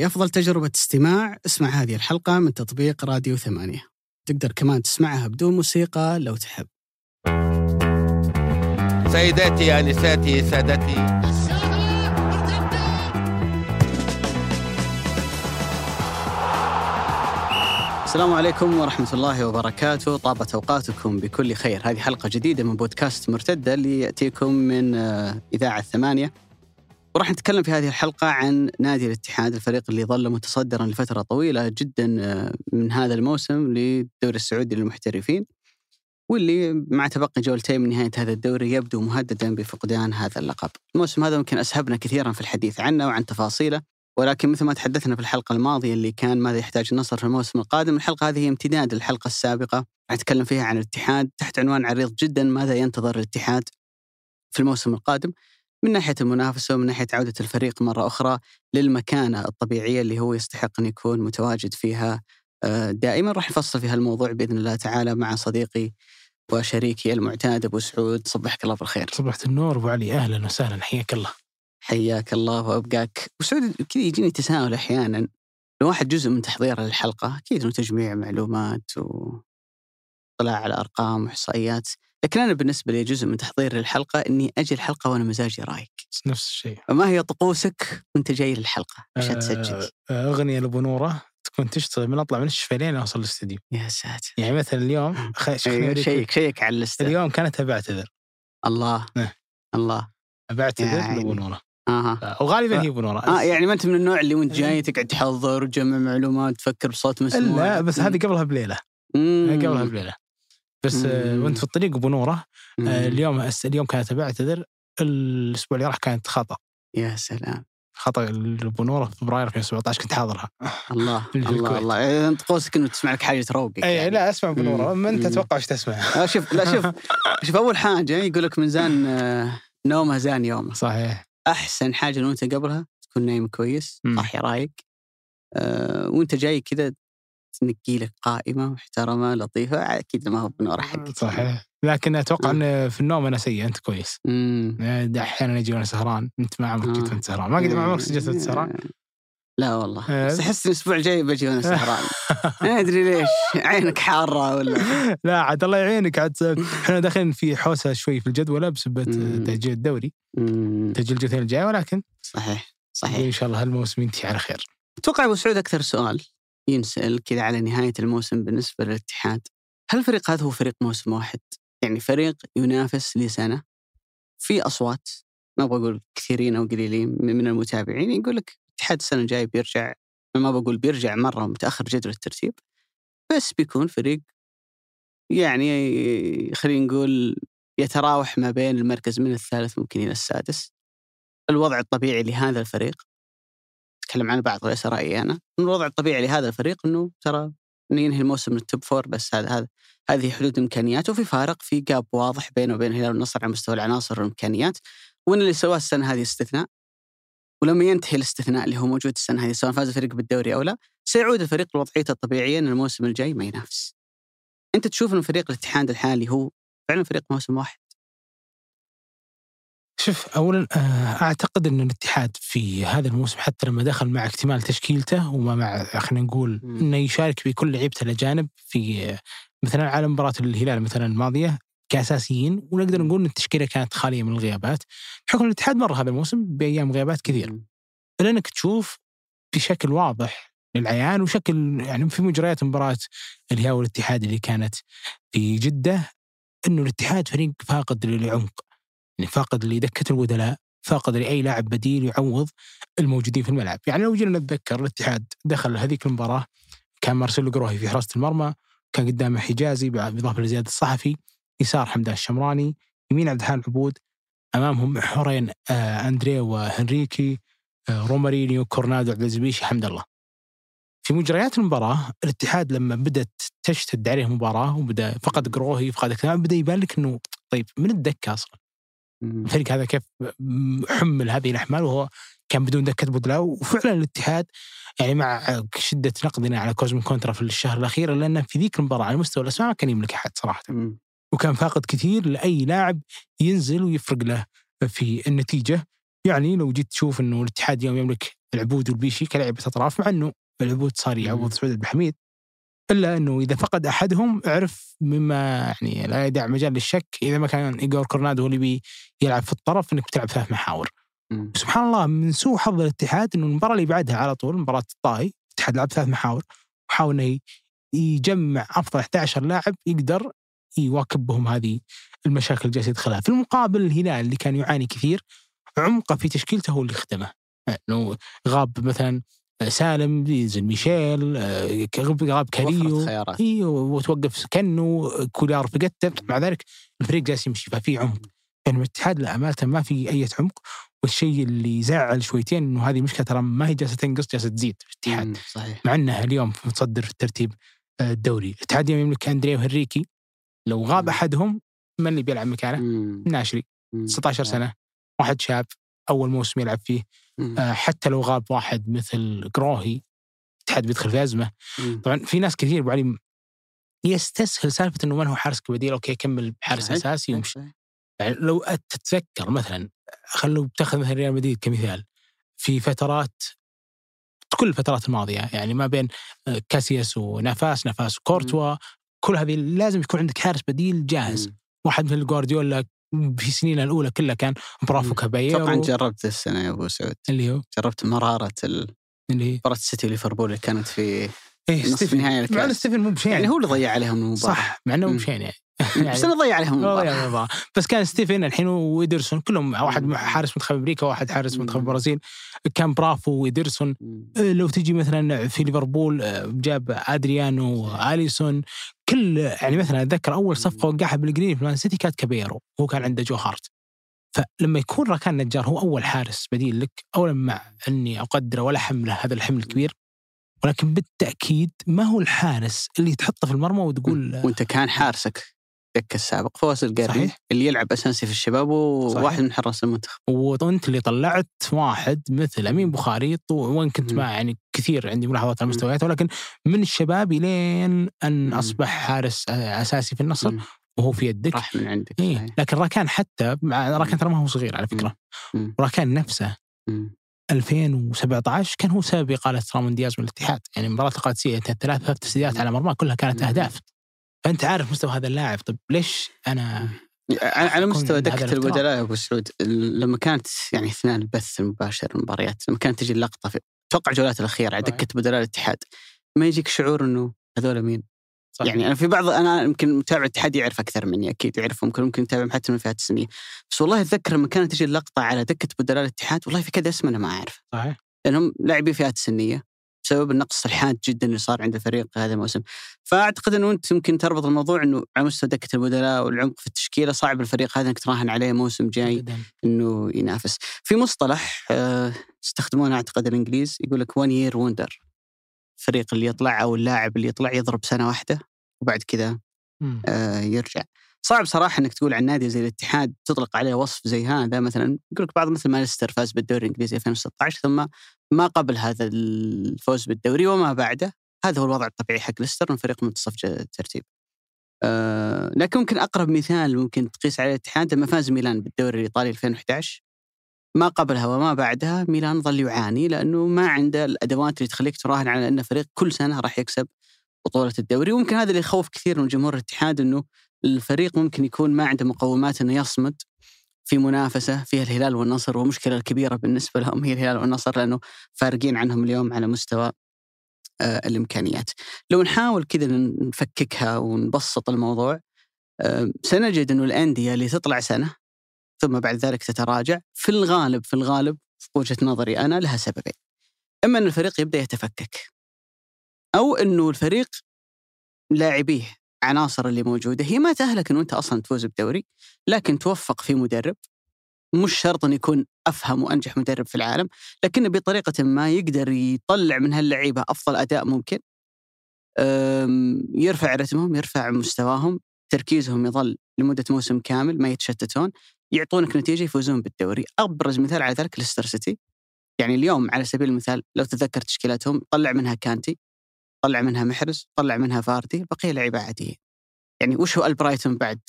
لأفضل تجربة استماع اسمع هذه الحلقة من تطبيق راديو 8. تقدر كمان تسمعها بدون موسيقى لو تحب. سيداتي أنساتي سادتي، السلام عليكم ورحمة الله وبركاته، طابت أوقاتكم بكل خير. هذه حلقة جديدة من بودكاست مرتدة اللي يأتيكم من إذاعة 8، وراح نتكلم في هذه الحلقة عن نادي الاتحاد، الفريق اللي ظل متصدرا لفترة طويلة جدا من هذا الموسم للدوري السعودي للمحترفين، واللي مع تبقي جولتين من نهاية هذا الدوري يبدو مهددا بفقدان هذا اللقب. الموسم هذا ممكن أسهبنا كثيرا في الحديث عنه وعن تفاصيله، ولكن مثل ما تحدثنا في الحلقة الماضية اللي كان ماذا يحتاج النصر في الموسم القادم، الحلقة هذه هي امتداد الحلقة السابقة، أتكلم فيها عن الاتحاد تحت عنوان عريض جدا: ماذا ينتظر الاتحاد في الموسم القادم من ناحية المنافسة ومن ناحية عودة الفريق مرة أخرى للمكانة الطبيعية اللي هو يستحق أن يكون متواجد فيها دائما. راح نفصل في هالموضوع بإذن الله تعالى مع صديقي وشريكي المعتاد أبو سعود. صبحك الله بالخير. صبحت النور أبو علي، أهلا وسهلا، حياك الله. حياك الله وأبقاك. وسعود كذا يجيني تساؤل أحيانا، الواحد جزء من تحضير الحلقة أكيد إنه تجميع معلومات وطلع على أرقام وإحصائيات، لكن أنا بالنسبة لي جزء من تحضير الحلقة إني أجي الحلقة وأنا مزاجي رايق. نفس الشيء. ما هي طقوسك وأنت جاي للحلقة عشان تسجل؟ أغنية لبنورة تكون تشتغل من أطلع من الشفالين أوصل للاستديو. يا ساتر. يعني مثلا اليوم شيك على الاستديو. اليوم كانت أبعتذر. الله. الله. أبعتذر لبنورة. وغالبا هي بنورة. يعني ما أنت من النوع اللي وأنت جاي تقعد تحضر وتجمع معلومات تفكر بصوت مسموع. لا، بس هذه قبلها بليلة. بس وانت في الطريق بنوره. اليوم كانت أبعتذر، الأسبوع اللي راح كانت خطأ. يا سلام، خطأ بنوره في فبراير 2017 كنت حاضرها. الله. إذا أنت قوسك إنه تسمع لك حاجة تروقك. أي يعني. لا أسمع بنوره، ما أنت تتوقع إيش تسمع. شوف أول حاجة يقول لك ميزان نومه زان يومه. صحيح. أحسن حاجة إنه أنت قبلها تكون نايم كويس، صاحي رايق، وأنت جاي كذا تنقي لك قائمة محترمة لطيفة. أكيد ما هو بنور حقك. صحيح، لكن أتوقع أن في النوم أنا سيء. أنت كويس. أحيانا يجي وأنا سهران. أنت ما عمرك جيت وأنت سهران؟ ما قد ما عمرك جيت وأنت سهران. لا والله. بس أحس الأسبوع الجاي بجي وأنا سهران. ما أدري ليش، عينك حارة ولا. لا عاد الله يعينك. عاد إحنا داخلين في حوسة شوي في الجدول بسبب تأجيل الدوري، تأجيل الجولتين الجاية، ولكن صحيح إن شاء الله هالموسم ينتهي على خير. أتوقع أبو سعود أكثر سؤال ينسأل كذا على نهاية الموسم بالنسبة للاتحاد: هل الفريق هذا هو فريق موسم واحد؟ يعني فريق ينافس لسنة في أصوات، ما بقول كثيرين أو قليلين من المتابعين، يقول لك الاتحاد السنة الجاية بيرجع، ما بقول بيرجع مرة متأخر جدول الترتيب، بس بيكون فريق يعني خلينا نقول يتراوح ما بين المركز من الثالث ممكن إلى السادس. الوضع الطبيعي لهذا الفريق، أتكلم عن بعض وليس رأيي أنا، من الوضع الطبيعي لهذا الفريق أنه ترى أنه ينهي الموسم من التوب فور، بس هذه حدود إمكانياته، وفي فارق في جاب واضح بينه وبين الهلال والنصر على مستوى العناصر والإمكانيات، وأن اللي سواه السنة هذه استثناء، ولما ينتهي الاستثناء اللي هو موجود السنة هذه سواء فاز الفريق بالدوري أو لا سيعود الفريق لوضعيته الطبيعية أن الموسم الجاي ما ينافس. أنت تشوف أن فريق الاتحاد الحالي هو فعلا فريق موسم واحد؟ شوف، أولا أعتقد أن الاتحاد في هذا الموسم حتى لما دخل مع اكتمال تشكيلته وما مع خلينا نقول أنه يشارك بكل لعيبته الأجانب في مثلا على مباراة الهلال مثلا الماضية كأساسيين، ونقدر نقول أن التشكيلة كانت خالية من الغيابات، بحكم الاتحاد مر هذا الموسم بأيام غيابات كثير، لأنك تشوف بشكل واضح للعيان وشكل يعني في مجريات مباراة الهلال والاتحاد اللي كانت في جدة أنه الاتحاد فريق فاقد للعمق، يعني فاقد لدكة البدلاء، فاقد لأي لاعب بديل يعوض الموجودين في الملعب. يعني لو جينا نتذكر الاتحاد دخل هذيك المباراة كان مارسيلو جروهي في حراسة المرمى، كان قدامه حجازي بإضافة لزياد الصحفي، يسار حمدان الشمراني، يمين عبد العبود، أمامهم حورين أندريه وهنريكي، رومارينيو، كورنادو، عبد البيشي، حمد الله. في مجريات المباراة الاتحاد لما بدت تشتد عليه مباراة وبدأ فقد جروهي، فقد كلام، بدأ يبان لك إنه طيب من الدكة أصلا الفريق هذا كيف حمل هذه الأحمال وهو كان بدون دكة بدلاء. وفعلا الاتحاد يعني مع شدة نقدنا على كوزم كونترا في الشهر الأخير، لأنه في ذيك المباراة على مستوى الأسماء ما كان يملك أحد صراحة، وكان فاقد كثير لأي لاعب ينزل ويفرق له في النتيجة، يعني لو جيت تشوف أنه الاتحاد يوم يملك العبود والبيشي كلاعبة أطراف، مع أنه العبود صار يعوض سعود عبد الحميد، إلا أنه إذا فقد أحدهم أعرف مما يعني لا يدع مجال للشك. إذا ما كان إيجور كورنادو اللي بيلعب في الطرف أنك بتلعب ثلاث محاور. سبحان الله من سوء حظ الاتحاد أنه المباراة اللي بعدها على طول مباراة الطائي الاتحاد لعب ثلاث محاور، وحاول يجمع أفضل 11 لاعب يقدر يواكب بهم هذه المشاكل اللي جالس يدخلها. في المقابل الهلال اللي كان يعاني كثير عمقه في تشكيلته هو اللي خدمه، لو غاب مثلا سالم زين ميشيل، غاب كاريو، وتوقف كنو كولار في قتل، مع ذلك الفريق جالس يمشي. ففي عمق يعني الاتحاد لأمانة ما في أي عمق. والشيء اللي زعل شويتين إنه هذه مشكلة ترى ما هي جالسة تنقص، جالسة تزيد في الاتحاد. مع أنها اليوم متصدر في الترتيب الدوري. الاتحاد يملك أندريه وهنريكي، لو غاب أحدهم من اللي بيلعب مكانه؟ الناشري 16 سنة، واحد شاب أول موسم يلعب فيه. حتى لو غاب واحد مثل جروهي الاتحاد بيدخل في أزمة. طبعا في ناس كثير أبو علي يستسهل سالفة إنه من هو حارسك بديل، أوكي كمل حارس أساسي ومشي. يعني لو تتذكر مثلا خلوا بتاخذ مثلا ريال مدريد كمثال، في فترات كل الفترات الماضية يعني ما بين كاسياس ونفاس وكورتوا، كل هذه لازم يكون عندك حارس بديل جاهز. واحد مثل جوارديولا في سنينه الأولى كلها كان برافو كابايرو. طبعا جربت السنة يا أبو سعود اللي هو جربت مرارة مباراة السيتي وليفربول اللي كانت في نصف نهائي الكاس، مع ستيفن مو بشين يعني هو اللي ضيع عليهم المباراة، صح مع إنه مو بشين يعني. بس أنا ضيع عليهم المباراة، بس كان ستيفن الحين وإيدرسون كلهم، واحد حارس منتخب أمريكا واحد حارس منتخب البرازيل، كان برافو وإيدرسون. لو تجي مثلا في ليفربول جاب أدريانو وآليسون، كل يعني مثلا أتذكر أول صفقة وقعها بالجرين في مان سيتي كانت كابيرو، هو كان عنده جو هارت. فلما يكون ركان نجار هو أول حارس بديل لك، أولا مع أني أقدر ولا حمله هذا الحمل الكبير، ولكن بالتأكيد ما هو الحارس اللي تحطه في المرمى وتقول وأنت كان حارسك دك السابق فواز القرني اللي يلعب أساسي في الشباب وواحد من حراس المنتخب، وأنت اللي طلعت واحد مثل أمين بخاري، وين كنت ما يعني كثير عندي ملاحظات على المستويات، ولكن من الشباب لين أن أصبح حارس أساسي في النصر وهو في يدك، راح من عندك. لكن راكان حتى مع راكان ترى ما هو صغير على فكرة، راكان نفسه 2017 كان هو سبب إقالة رامون دياز من الاتحاد. يعني مباراة القادسية 3 تسديدات على مرمى كلها كانت أهداف، فأنت عارف مستوى هذا اللاعب. طب ليش أنا على مستوى دكة البدلاء يا أبو سعود لما كانت يعني اثنان البث المباشر المباريات، لما كانت تجي اللقطة في توقع جولات الأخيرة على دكة بدلاء الاتحاد، ما يجيك شعور إنه هذول مين؟ صح. يعني أنا في بعض أنا يمكن متابع الاتحاد يعرف أكثر مني أكيد، يعرفهم ممكن متابعهم حتى من فئات السنية، بس والله أتذكر لما كانت تجي اللقطة على دكة بدلاء الاتحاد والله في كذا اسم أنا ما أعرف، لأنهم لاعبين فئات السنية بسبب النقص الحاد جدا اللي صار عند الفريق هذا الموسم. فأعتقد أنه أنت ممكن تربط الموضوع أنه على مستوى دكة البدلاء والعمق في التشكيلة صعب الفريق هذا أنك تراهن عليه موسم جاي أنه ينافس. في مصطلح استخدمونه أعتقد الإنجليز يقول لك one year wonder، الفريق اللي يطلع أو اللاعب اللي يطلع يضرب سنة واحدة وبعد كذا يرجع. صعب صراحة أنك تقول عن نادي زي الاتحاد تطلق عليه وصف زي هذا. مثلا يقول لك بعض مثل مانشستر فاز بالدوري الإنجليزي 2016، ثم ما قبل هذا الفوز بالدوري وما بعده هذا هو الوضع الطبيعي حق ليستر، فريق منتصف الترتيب. لكن ممكن أقرب مثال ممكن تقيس على الاتحاد لما فاز ميلان بالدوري الإيطالي 2011، ما قبلها وما بعدها ميلان ظل يعاني لأنه ما عنده الأدوات اللي تخليك تراهن على أن فريق كل سنة راح يكسب بطولة الدوري. وممكن هذا اللي يخوف كثير من جمهور الاتحاد، أنه الفريق ممكن يكون ما عنده مقومات أنه يصمد في منافسة فيها الهلال والنصر، ومشكلة الكبيرة بالنسبة لهم هي الهلال والنصر لأنه فارقين عنهم اليوم على مستوى الإمكانيات. لو نحاول كذا نفككها ونبسط الموضوع، سنجد أنه الأندية اللي تطلع سنة ثم بعد ذلك تتراجع في الغالب في وجهة نظري أنا لها سببين: إما أن الفريق يبدأ يتفكك، أو أنه الفريق لاعبيه عناصر اللي موجودة هي ما تأهلك أنه أنت أصلا تفوز بدوري، لكن توفق في مدرب مش شرط أن يكون أفهم وأنجح مدرب في العالم، لكن بطريقة ما يقدر يطلع من هاللعيبة أفضل أداء ممكن، يرفع رتمهم، يرفع مستواهم، تركيزهم يظل لمدة موسم كامل، ما يتشتتون، يعطونك نتيجة، يفوزون بالدوري. أبرز مثال على ذلك ليستر سيتي. يعني اليوم على سبيل المثال لو تذكر تشكيلاتهم، طلع منها كانتي، طلع منها محرز، طلع منها فاردي، بقية لعيبة عادية. يعني وش هو البرايتون بعد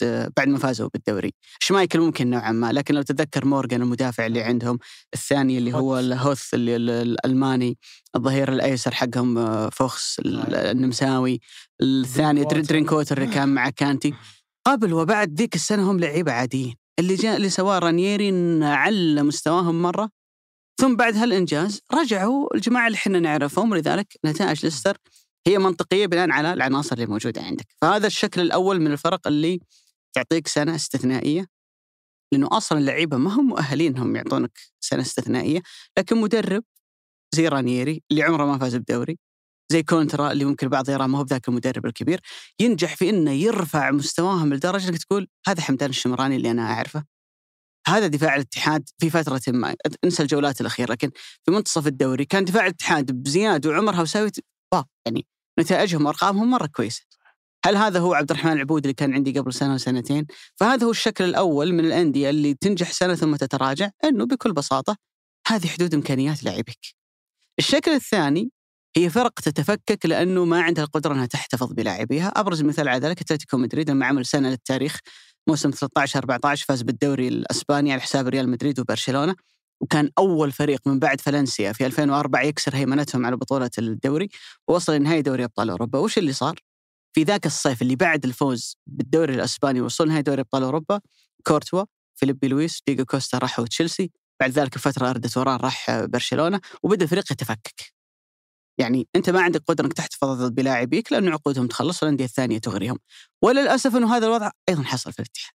ما فازوا بالدوري؟ شمايكل ممكن نوعا ما، لكن لو تتذكر مورغان المدافع اللي عندهم الثاني اللي هو الهوث اللي الألماني، الظهير الأيسر حقهم فوخس النمساوي، الثاني درينكوتر اللي كان مع كانتي قبل وبعد ذيك السنة هم لعيبة عاديين. اللي سواه رانييري على مستواهم مرة، ثم بعد هالإنجاز رجعوا الجماعة اللي حنا نعرفهم، ولذلك نتائج ليستر هي منطقية بناء على العناصر اللي موجودة عندك. فهذا الشكل الأول من الفرق اللي تعطيك سنة استثنائية، لأنه أصلا اللعيبة ما هم مؤهلين هم يعطونك سنة استثنائية، لكن مدرب زي رانييري اللي عمره ما فاز بدوري، زي كونترا اللي ممكن بعض يرى ما هو بذاك المدرب الكبير، ينجح في إنه يرفع مستواهم لدرجة إنك تقول هذا حمدان الشمراني اللي أنا أعرفه، هذا دفاع الاتحاد في فترة ما، انسى الجولات الأخيرة، لكن في منتصف الدوري كان دفاع الاتحاد بزياد وعمرها وساوي يعني نتائجهم وأرقامهم مرة كويسة. هل هذا هو عبد الرحمن العبود اللي كان عندي قبل سنة وسنتين؟ فهذا هو الشكل الأول من الأندية اللي تنجح سنة ثم تتراجع، إنه بكل بساطة هذه حدود إمكانيات لاعبك. الشكل الثاني هي فرق تتفكك لأنه ما عندها القدرة أنها تحتفظ بلاعبيها. أبرز مثال على ذلك أتلتيكو مدريد لما عمل سنة للتاريخ، موسم 13-14 فاز بالدوري الأسباني على حساب ريال مدريد وبرشلونة، وكان أول فريق من بعد فالنسيا في 2004 يكسر هيمنتهم على بطولة الدوري ووصل لنهاية دوري أبطال أوروبا. وش اللي صار؟ في ذاك الصيف اللي بعد الفوز بالدوري الأسباني ووصل نهاية دوري أبطال أوروبا، كورتوا، فيليبي لويس، ديجو كوستا راحوا تشيلسي، بعد ذلك فترة أردت توران راح برشلونة، وبدأ الفريق يتفكك. يعني أنت ما عندك قدرة أنك تحتفظ بلاعبيك لأن عقودهم تخلص والأندية الثانية تغريهم، وللأسف أنه هذا الوضع أيضا حصل في الاتحاد.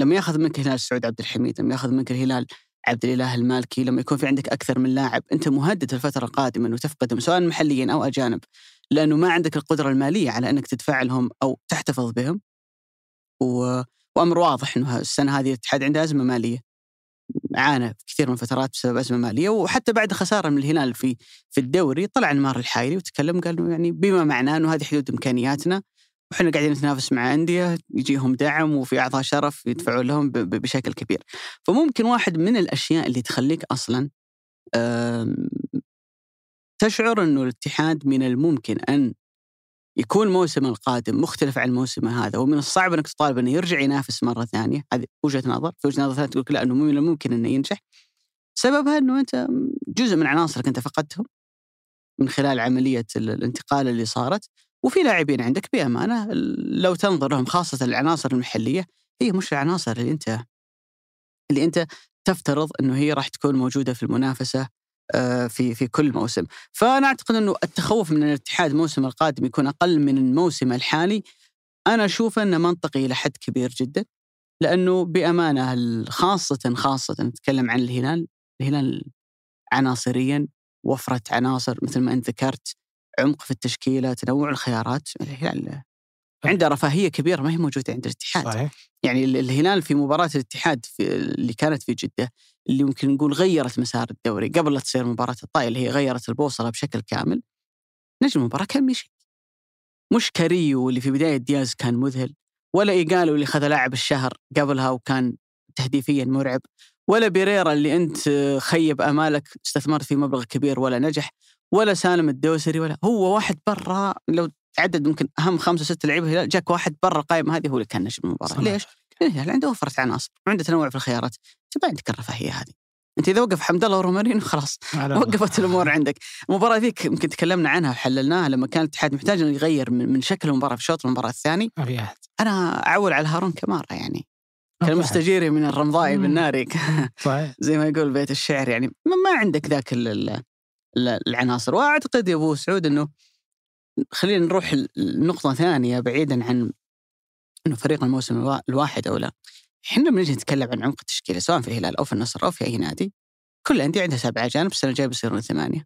لما يأخذ منك الهلال سعود عبد الحميد، لما يأخذ منك الهلال عبد الإله المالكي، لما يكون في عندك أكثر من لاعب، أنت مهدد الفترة القادمة أنه تفقدهم سواء محليا أو أجانب، لأنه ما عندك القدرة المالية على أنك تدفع لهم أو تحتفظ بهم. وأمر واضح أنه السنة هذه الاتحاد عنده أزمة مالية، عانى كثير من فترات بسبب أزمة مالية، وحتى بعد خسارة من الهلال في الدوري طلع انمار الحايلي وتكلم قال يعني بما معناه أنه هذه حدود إمكانياتنا، وحنا قاعدين نتنافس مع أندية يجيهم دعم وفي أعضاء شرف يدفعوا لهم بشكل كبير. فممكن واحد من الأشياء اللي تخليك أصلا تشعر أنه الاتحاد من الممكن أن يكون موسم القادم مختلف عن الموسم هذا، ومن الصعب أنك تطالب أنه يرجع ينافس مرة ثانية. هذه وجهة نظر، في وجهة نظر ثانية تقول لا أنه من الممكن أنه ينجح، سببها أنه أنت جزء من عناصرك أنت فقدتهم من خلال عملية الانتقال اللي صارت، وفي لاعبين عندك بأمانة لو تنظرهم خاصة العناصر المحلية هي مش العناصر اللي أنت تفترض أنه هي راح تكون موجودة في المنافسة في كل موسم. فأنا أعتقد أنه التخوف من الاتحاد موسم القادم يكون أقل من الموسم الحالي، أنا أشوف أنه منطقي إلى حد كبير جدا، لأنه بأمانة خاصة نتكلم عن الهلال عناصريا وفرة عناصر مثل ما أنت ذكرت، عمق في التشكيلة، تنوع الخيارات، الهلال عنده رفاهية كبيرة ما هي موجودة عند الاتحاد. صحيح. يعني الهلال في مباراة الاتحاد اللي كانت في جدة اللي ممكن نقول غيرت مسار الدوري قبل لا تصير مباراة الطائي اللي هي غيرت البوصلة بشكل كامل، نجم المباراة كان ميشي، مش كاريو اللي في بداية دياز كان مذهل، ولا إيجالو اللي خذ لاعب الشهر قبلها وكان تهديفيا مرعب، ولا بيريرا اللي أنت خيب أمالك استثمرت فيه مبلغ كبير ولا نجح، ولا سالم الدوسري، ولا هو واحد برا. لو تعدد ممكن أهم 5 أو 6 لعيبة جاك واحد برا قائمة، هذه هو اللي كان نجم المباراة. ليش؟ الهلال عنده وفرة عناصر، عنده تنوع في الخيارات، تبقى عندك الرفاهية هذه. أنت إذا وقف حمد الله ورومارينيو خلاص وقفت الأمور عندك. المباراة ذيك يمكن تكلمنا عنها وحللناها لما كان الاتحاد محتاج أن يغير من شكل المباراة في شوط المباراة الثاني. أنا أعول على هارون كمارة، يعني كالمستجير من الرمضاء بالنار زي ما يقول بيت الشعر، يعني ما عندك ذاك العناصر. وأعتقد يا أبو سعود أنه خلينا نروح لنقطة ثانية بعيدا عن أنه فريق الموسم الواحد أو لا. إحنا بنجي نتكلم عن عمق التشكيلة سواء في الهلال أو في النصر أو في أي نادي، كل أندية عندها 7 أجانب، السنة الجاية بيصيرون 8.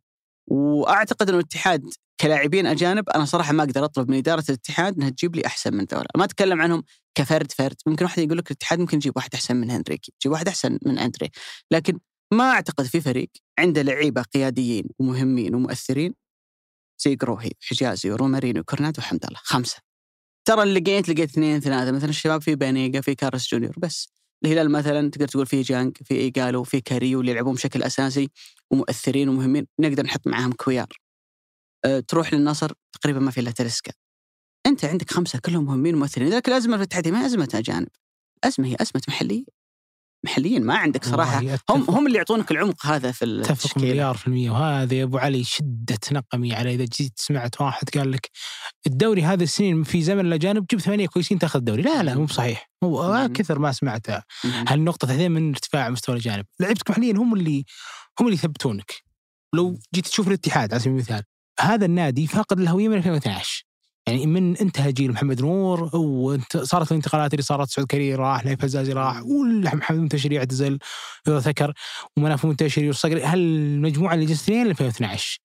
وأعتقد أنه الاتحاد كلاعبين أجانب أنا صراحة ما أقدر أطلب من إدارة الاتحاد أنها تجيب لي أحسن من دولة، ما أتكلم عنهم كفرد فرد، ممكن واحد يقول لك الاتحاد ممكن يجيب واحد أحسن من هنريكي، يجيب واحد أحسن من أندريه، لكن ما أعتقد في فريق عنده لعيبة قياديين ومهمين ومؤثرين زي جروهي، حجازي، ورومارينيو، كورنادو، وحمد الله، 5. ترى اللي لقيت 2 3 مثلا الشباب في بانيجا، في كارس جونيور، بس الهلال مثلا تقدر تقول في جانك، في إيجالو، في كاريو اللي يلعبون بشكل أساسي ومؤثرين ومهمين، نقدر نحط معاهم كويار. تروح للنصر تقريبا ما في إلا تريسكا، أنت عندك خمسة كلهم مهمين ممثلين، لذلك الأزمة في الاتحاد ما أزمة أجانب، أزمة هي أزمة محليين ما عندك صراحة. هم اللي يعطونك العمق هذا في التشكيل. 100%. وهذا أبو علي شدة نقمي على إذا جيت سمعت واحد قال لك الدوري هذا السنين في زمن الأجانب جيب 8 كويسين تأخذ الدوري، لا مو بصحيح. هو كثر ما سمعتها هالنقطة هذه من ارتفاع مستوى الأجانب، لعيبتك محليين هم اللي يثبتونك. لو جيت تشوف الاتحاد على سبيل المثال، هذا النادي فاقد الهوية من 2012، يعني من انتهى جيل محمد نور وصارت الانتقالات اللي صارت، سعود كرير راح، لعيب حجازي راح، والمحمد منتشري اعتزل ذكر، ومناف منتشري والصقر، هالمجموعه اللي جت لين 2012.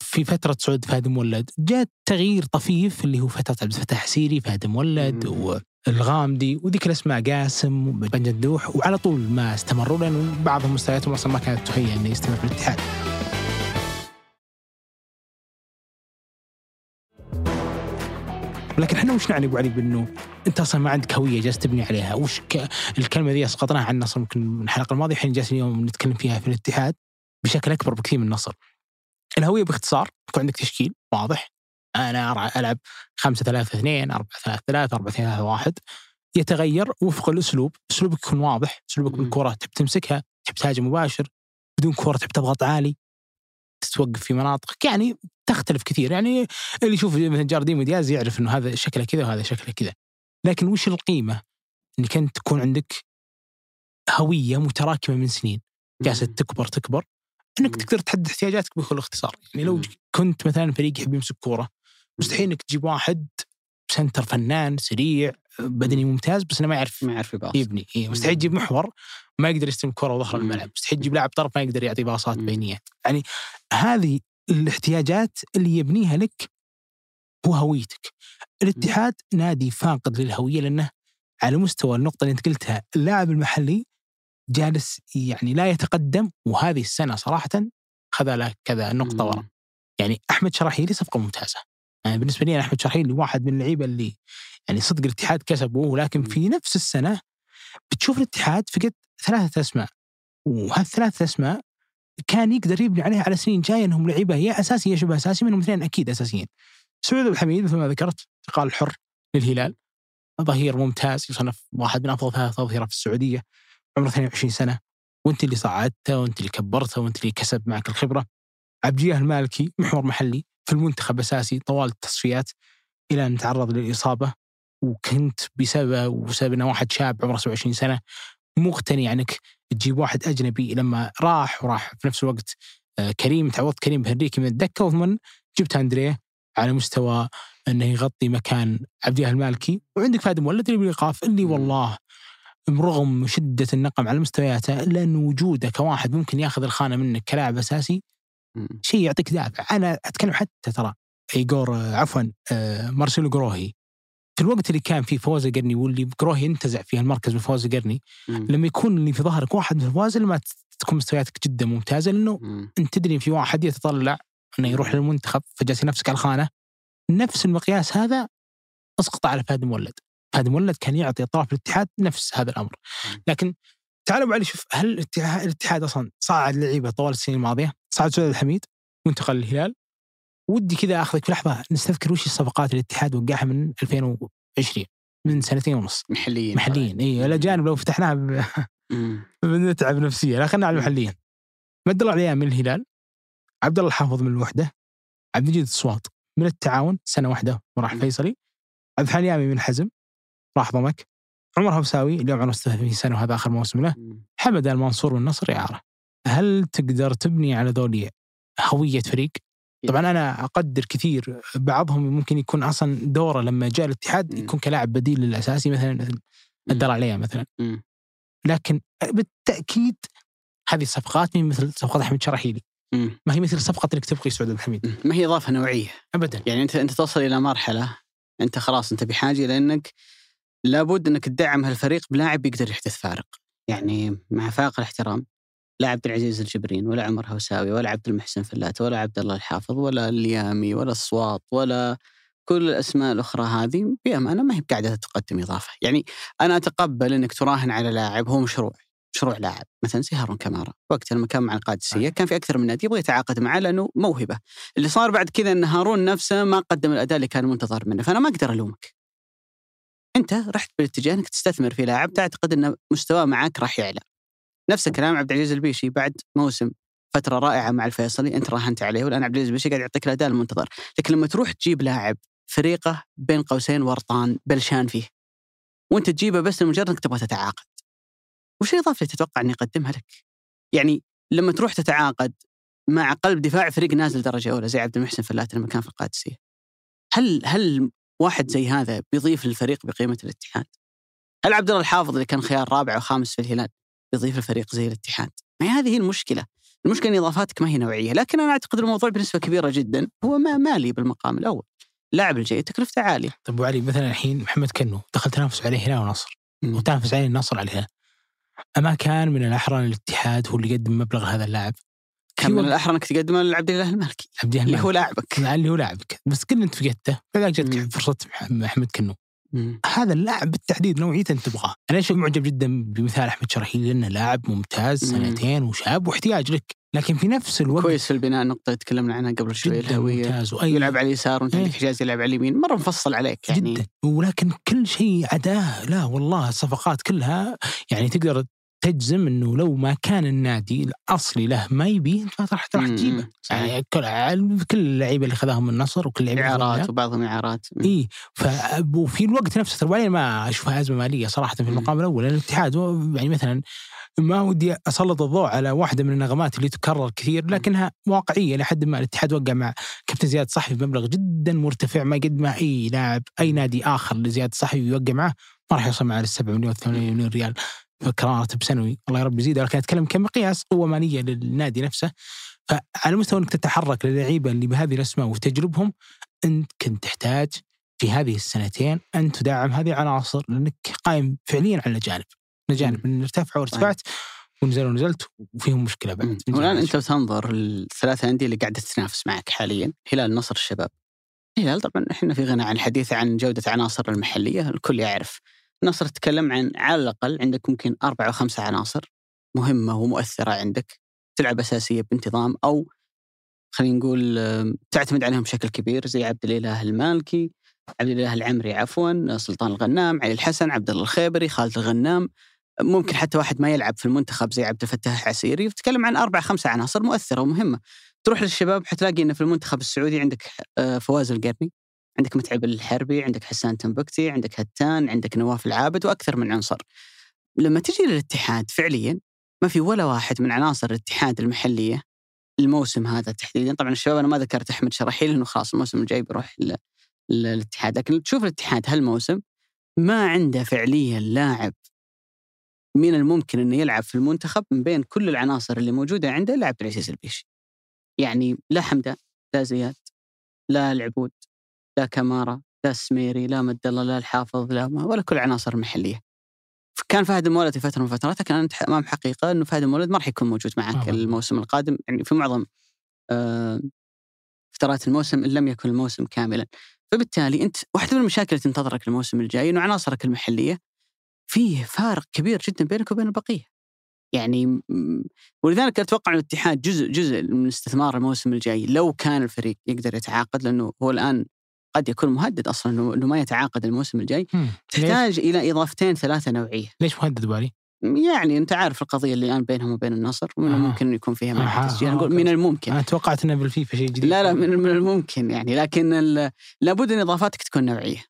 في فتره سعود فهد مولد جاء تغيير طفيف اللي هو فتره عبد الفتح حسيري، فهد مولد والغامدي وذيك الاسماء قاسم وبن جدوح، وعلى طول ما استمروا لان بعضهم مستوياتهم اصلا ما كانت تهيئ انه يستمر في الاتحاد. لكن احنا وش نعني ابو علي بانه انت اصلا ما عندك هويه جالس تبني عليها؟ وش الكلمه ذي اسقطناها عن النصر يمكن من الحلقه الماضيه، الحين جالسين اليوم نتكلم فيها في الاتحاد بشكل اكبر بكثير من النصر. الهويه باختصار يكون عندك تشكيل واضح، انا العب 5-3-2 4-3-3 4-3-1، يتغير وفق الاسلوب، اسلوبك يكون واضح، اسلوبك بالكره تحب تمسكها، تحب تهاجم مباشر، بدون كره تحب تضغط عالي، تتوقف في مناطقك، يعني تختلف كثير. يعني اللي يشوف مثلا جارديم ودياز يعرف انه هذا شكله كذا وهذا شكله كذا، لكن وش القيمه انك كنت تكون عندك هويه متراكمه من سنين جالسه تكبر انك تقدر تحدد احتياجاتك بكل اختصار. يعني لو كنت مثلا فريق يحب يمسك كوره، مستحيل انك تجيب واحد سنتر فنان سريع بدني ممتاز بس انا ما يعرف يبني، مستحيل تجيب محور ما يقدر يستلم كره وظهر الملعب، مستحيل تجيب لاعب طرف ما يقدر يعطي باصات بينيه. يعني هذه الاحتياجات اللي يبنيها لك هو هويتك. الاتحاد نادي فاقد للهوية، لأنه على مستوى النقطة اللي انت قلتها اللاعب المحلي جالس يعني لا يتقدم، وهذه السنة صراحة خذ كذا نقطة وراء. يعني أحمد شرحيلي صفقة ممتازة، يعني بالنسبة لي أحمد شرحيلي واحد من اللعيبة اللي يعني صدق الاتحاد كسبوه، لكن في نفس السنة بتشوف الاتحاد فقد 3 أسماء، وهالثلاثة أسماء كان يقدر يبني عليها على سنين جاية أنهم لعيبة يا أساسي يا شبه أساسي، منهم 2 أكيد أساسيين. سعود الحميد مثل ما ذكرت انتقال الحر للهلال، ظهير ممتاز يصنف واحد من أفضل 3 أظهرة في السعودية، عمره 22 سنة، وأنت اللي صعدته وأنت اللي كبرته وأنت اللي كسب معك الخبرة. عبد الإله المالكي محور محلي في المنتخب أساسي طوال التصفيات إلى أن تعرض للإصابة، وكنت بسبب أنه واحد شاب عمره 27 سنة مغتني عنك تجيب واحد أجنبي، لما راح في نفس الوقت كريم، تعوضت كريم بهنريكي من الدكة، ومن جبت أندريه على مستوى أنه يغطي مكان عبد الإله المالكي، وعندك فهد مولد اللي بالإيقاف اللي والله برغم شدة النقم على مستوياته، لأن وجوده كواحد ممكن ياخذ الخانة منك كلاعب أساسي شيء يعطيك دافع. أنا أتكلم حتى ترى مارسيلو جروهي في الوقت اللي كان فيه فواز القرني واللي جروهي انتزع فيها المركز بفواز القرني، لما يكون اللي في ظهرك واحد من فواز لما تكون مستوياتك جدا ممتازة، لأنه أنت تدري في واحد يتطلع أنه يروح للمنتخب فجأة نفسك على الخانة. نفس المقياس هذا أسقط على فهد مولد. فهد مولد كان يعطي أطراف الاتحاد نفس هذا الأمر. لكن تعالوا علي شوف، هل الاتحاد أصلا صعد لعيبة طوال السنين الماضية؟ صعد سعود الحميد وانتقل للهلال. ودي كذا أخذك في لحظة نستذكر وش الصفقات الاتحاد وقعها من 2020، من 2.5 سنة محليين. إيه الأجانب لو فتحناها بنتعب نفسية، لكن خلينا على المحليين. مد الله عليان من الهلال، عبد الله الحافظ من الوحدة، عبد المجيد الصواط من التعاون سنة واحدة وراح فيصلي، عبد الحليامي من الحزم راح ضمك، عمر هوساوي اليوم عمره 36 سنة وهذا آخر موسم له، حمدان المنصور من النصر إعارة. هل تقدر تبني على ذولي هوية فريق؟ طبعا أنا أقدر كثير بعضهم ممكن يكون أصلا دوره لما جاء الاتحاد يكون كلاعب بديل للأساسي مثلا أدر عليها مثلا، لكن بالتأكيد هذه الصفقات من مثل صفقة أحمد شرحيلي ما هي مثل صفقة اللي تبقي سعود الحميد، ما هي إضافة نوعية أبدا. يعني أنت تصل إلى مرحلة أنت خلاص أنت بحاجة لأنك لابد أنك تدعم هالفريق بلاعب يقدر يحدث فارق، يعني مع فائق الاحترام لا عبد العزيز الجبرين ولا عمر هوساوي ولا عبد المحسن فلات ولا عبد الله الحافظ ولا اليامي ولا الصواط ولا كل الأسماء الأخرى هذه بأمانة ما هي بقاعدة تقدم إضافة. يعني أنا أتقبل أنك تراهن على لاعب هو مشروع، شروع لاعب. مثلا زي هارون كمارا وقت لما كان مع القادسية كان في أكثر من نادي يبغى يتعاقد معه لأنه موهبة. اللي صار بعد كذا أن هارون نفسه ما قدم الأداء اللي كان منتظر منه، فأنا ما أقدر ألومك. أنت رحت بالاتجاه أنك تستثمر في لاعب تعتقد أن مستواه معك راح يعلى. نفس الكلام عبد العزيز البيشي بعد موسم فترة رائعة مع الفيصلي، أنت راهنت عليه والآن عبد العزيز البيشي قاعد يعطيك الأداء المنتظر. لكن لما تروح تجيب لاعب فريقه بين قوسين ورطان بلشان فيه وأنت تجيبه بس لمجرد أنك تبغى تتعاقد، وش الإضافة اللي تتوقع أن يقدمها لك؟ يعني لما تروح تتعاقد مع قلب دفاع فريق نازل درجة أولى زي عبد المحسن فلات لما كان في القادسية، هل واحد زي هذا بيضيف للفريق بقيمة الاتحاد؟ هل عبد الله الحافظ اللي كان خيار رابع وخامس في الهلال بيضيف الفريق زي الاتحاد؟ ما هذه المشكلة. المشكلة إن إضافاتك ما هي نوعية. لكن أنا أعتقد الموضوع بنسبة كبيرة جدا هو ما مالي بالمقام الأول، لاعب الجاي تكلفته عالية. طب وعلي مثلا الحين محمد كنو دخل تنافس عليه هلال ونصر وتنافس عليه النصر عليها، أما كان من الأحرى الاتحاد هو اللي قدم مبلغ هذا اللاعب، كان من الأحرى أنك تقدمه لعبد الإله المالكي اللي هو لاعبك، اللي هو لاعبك، بس كل أنت فقدته. بعدك جت فرصة محمد كنو. هذا اللاعب بالتحديد نوعية أنت تبغاه. أنا شيء معجب جدا بمثال أحمد شرحيلي لأنه لاعب ممتاز سنتين وشاب واحتياج لك، لكن في نفس الوقت كويس في البناء، نقطة تكلمنا عنها قبل شوي، الهوية يلعب على اليسار وانت عندك حجازي يلعب على اليمين، مرة مفصل عليك يعني جدا. ولكن كل شيء عداه لا والله الصفقات كلها يعني تقدر تجزم أنه لو ما كان النادي الأصلي له ما يبيه أنت راح تجيبه. يعني كل اللعيبة اللي خذاهم من النصر وكل اللعيبة إعارات وبعضهم إعارات. إيه، وفي الوقت نفسه ترى ما أشوفها أزمة مالية صراحة في المقام الأول. الاتحاد يعني مثلا ما ودي أسلط الضوء على واحدة من النغمات اللي تكرر كثير لكنها واقعية لحد ما. الاتحاد وقع مع كابتن زياد صحفي بمبلغ جدا مرتفع ما قد ما أي لاعب أي نادي آخر لزياد صحفي يوقع معه ما راح يوصل معه ال7 مليون 8 مليون ريال كراتب سنوي، الله يا رب يزيد. لكن أتكلم كمقياس قوة مالية للنادي نفسه. فعلى مستوى أنك تتحرك للعيبة اللي بهذه الأسماء وتجلبهم، أنت كنت تحتاج في هذه السنتين أن تدعم هذه العناصر لأنك قائم فعليا على الجانب من ارتفع وارتفعت ونزل ونزلت وفيهم مشكلة بعد. والآن أنت تنظر الثلاثة أندية اللي قاعدة تتنافس معك حاليا، هلال نصر الشباب. الهلال طبعا إحنا في غنى عن الحديث عن جودة عناصر المحلية، الكل يعرف. نصر تتكلم عن على الأقل عندك ممكن 4 أو 5 عناصر مهمة ومؤثرة عندك تلعب أساسية بانتظام أو خلينا نقول تعتمد عليهم بشكل كبير زي عبد الإله المالكي، عبد الإله العمري عفوا، سلطان الغنام، علي الحسن، عبد الله الخيبري، خالد الغنام، ممكن حتى واحد ما يلعب في المنتخب زي عبد الفتح عسيري. تتكلم عن 4 5 عناصر مؤثرة ومهمة. تروح للشباب حتلاقي إن في المنتخب السعودي عندك فواز القرني، عندك متعب الحربي، عندك حسان تمبكتي، عندك هتان، عندك نواف العابد وأكثر من عنصر. لما تجي للاتحاد فعليا ما في ولا واحد من عناصر الاتحاد المحلية الموسم هذا تحديدا. طبعا الشباب أنا ما ذكرت أحمد شرحيلي لأنه خلاص الموسم الجاي بروح للاتحاد، لكن تشوف الاتحاد هالموسم ما عنده فعليا لاعب من الممكن أنه يلعب في المنتخب من بين كل العناصر اللي موجودة عنده إلا عبد العزيز البيشي. يعني لا حمدان، لا زياد، لا العبود، لا كمارة، لا السميري، لا مد الله، لا الحافظ، لا ولا كل عناصر محلية. كان فهد مولد في فترة من فتراتها، كان أمام حقيقة أنه فهد مولد ما راح يكون موجود معك الموسم القادم، يعني في معظم فترات الموسم إن لم يكن الموسم كاملا. فبالتالي أنت واحدة من المشاكل اللي تنتظرك الموسم الجاي أنه عناصرك المحلية فيه فارق كبير جدا بينك وبين البقية. يعني ولذلك أتوقع أن الاتحاد جزء من استثمار الموسم الجاي لو كان الفريق يقدر يتعاقد، لأنه هو الآن قد يكون مهدد أصلاً أنه ما يتعاقد الموسم الجاي. تحتاج إلى إضافتين 3 نوعية. ليش مهدد بالي؟ يعني أنت عارف القضية اللي الآن بينهم وبين النصر ومن الممكن يكون فيها منح تسجيل. أنا أقول من الممكن، أنا توقعت أنه بالفيفا شيء جديد. لا من الممكن يعني، لكن لابد أن إضافتك تكون نوعية.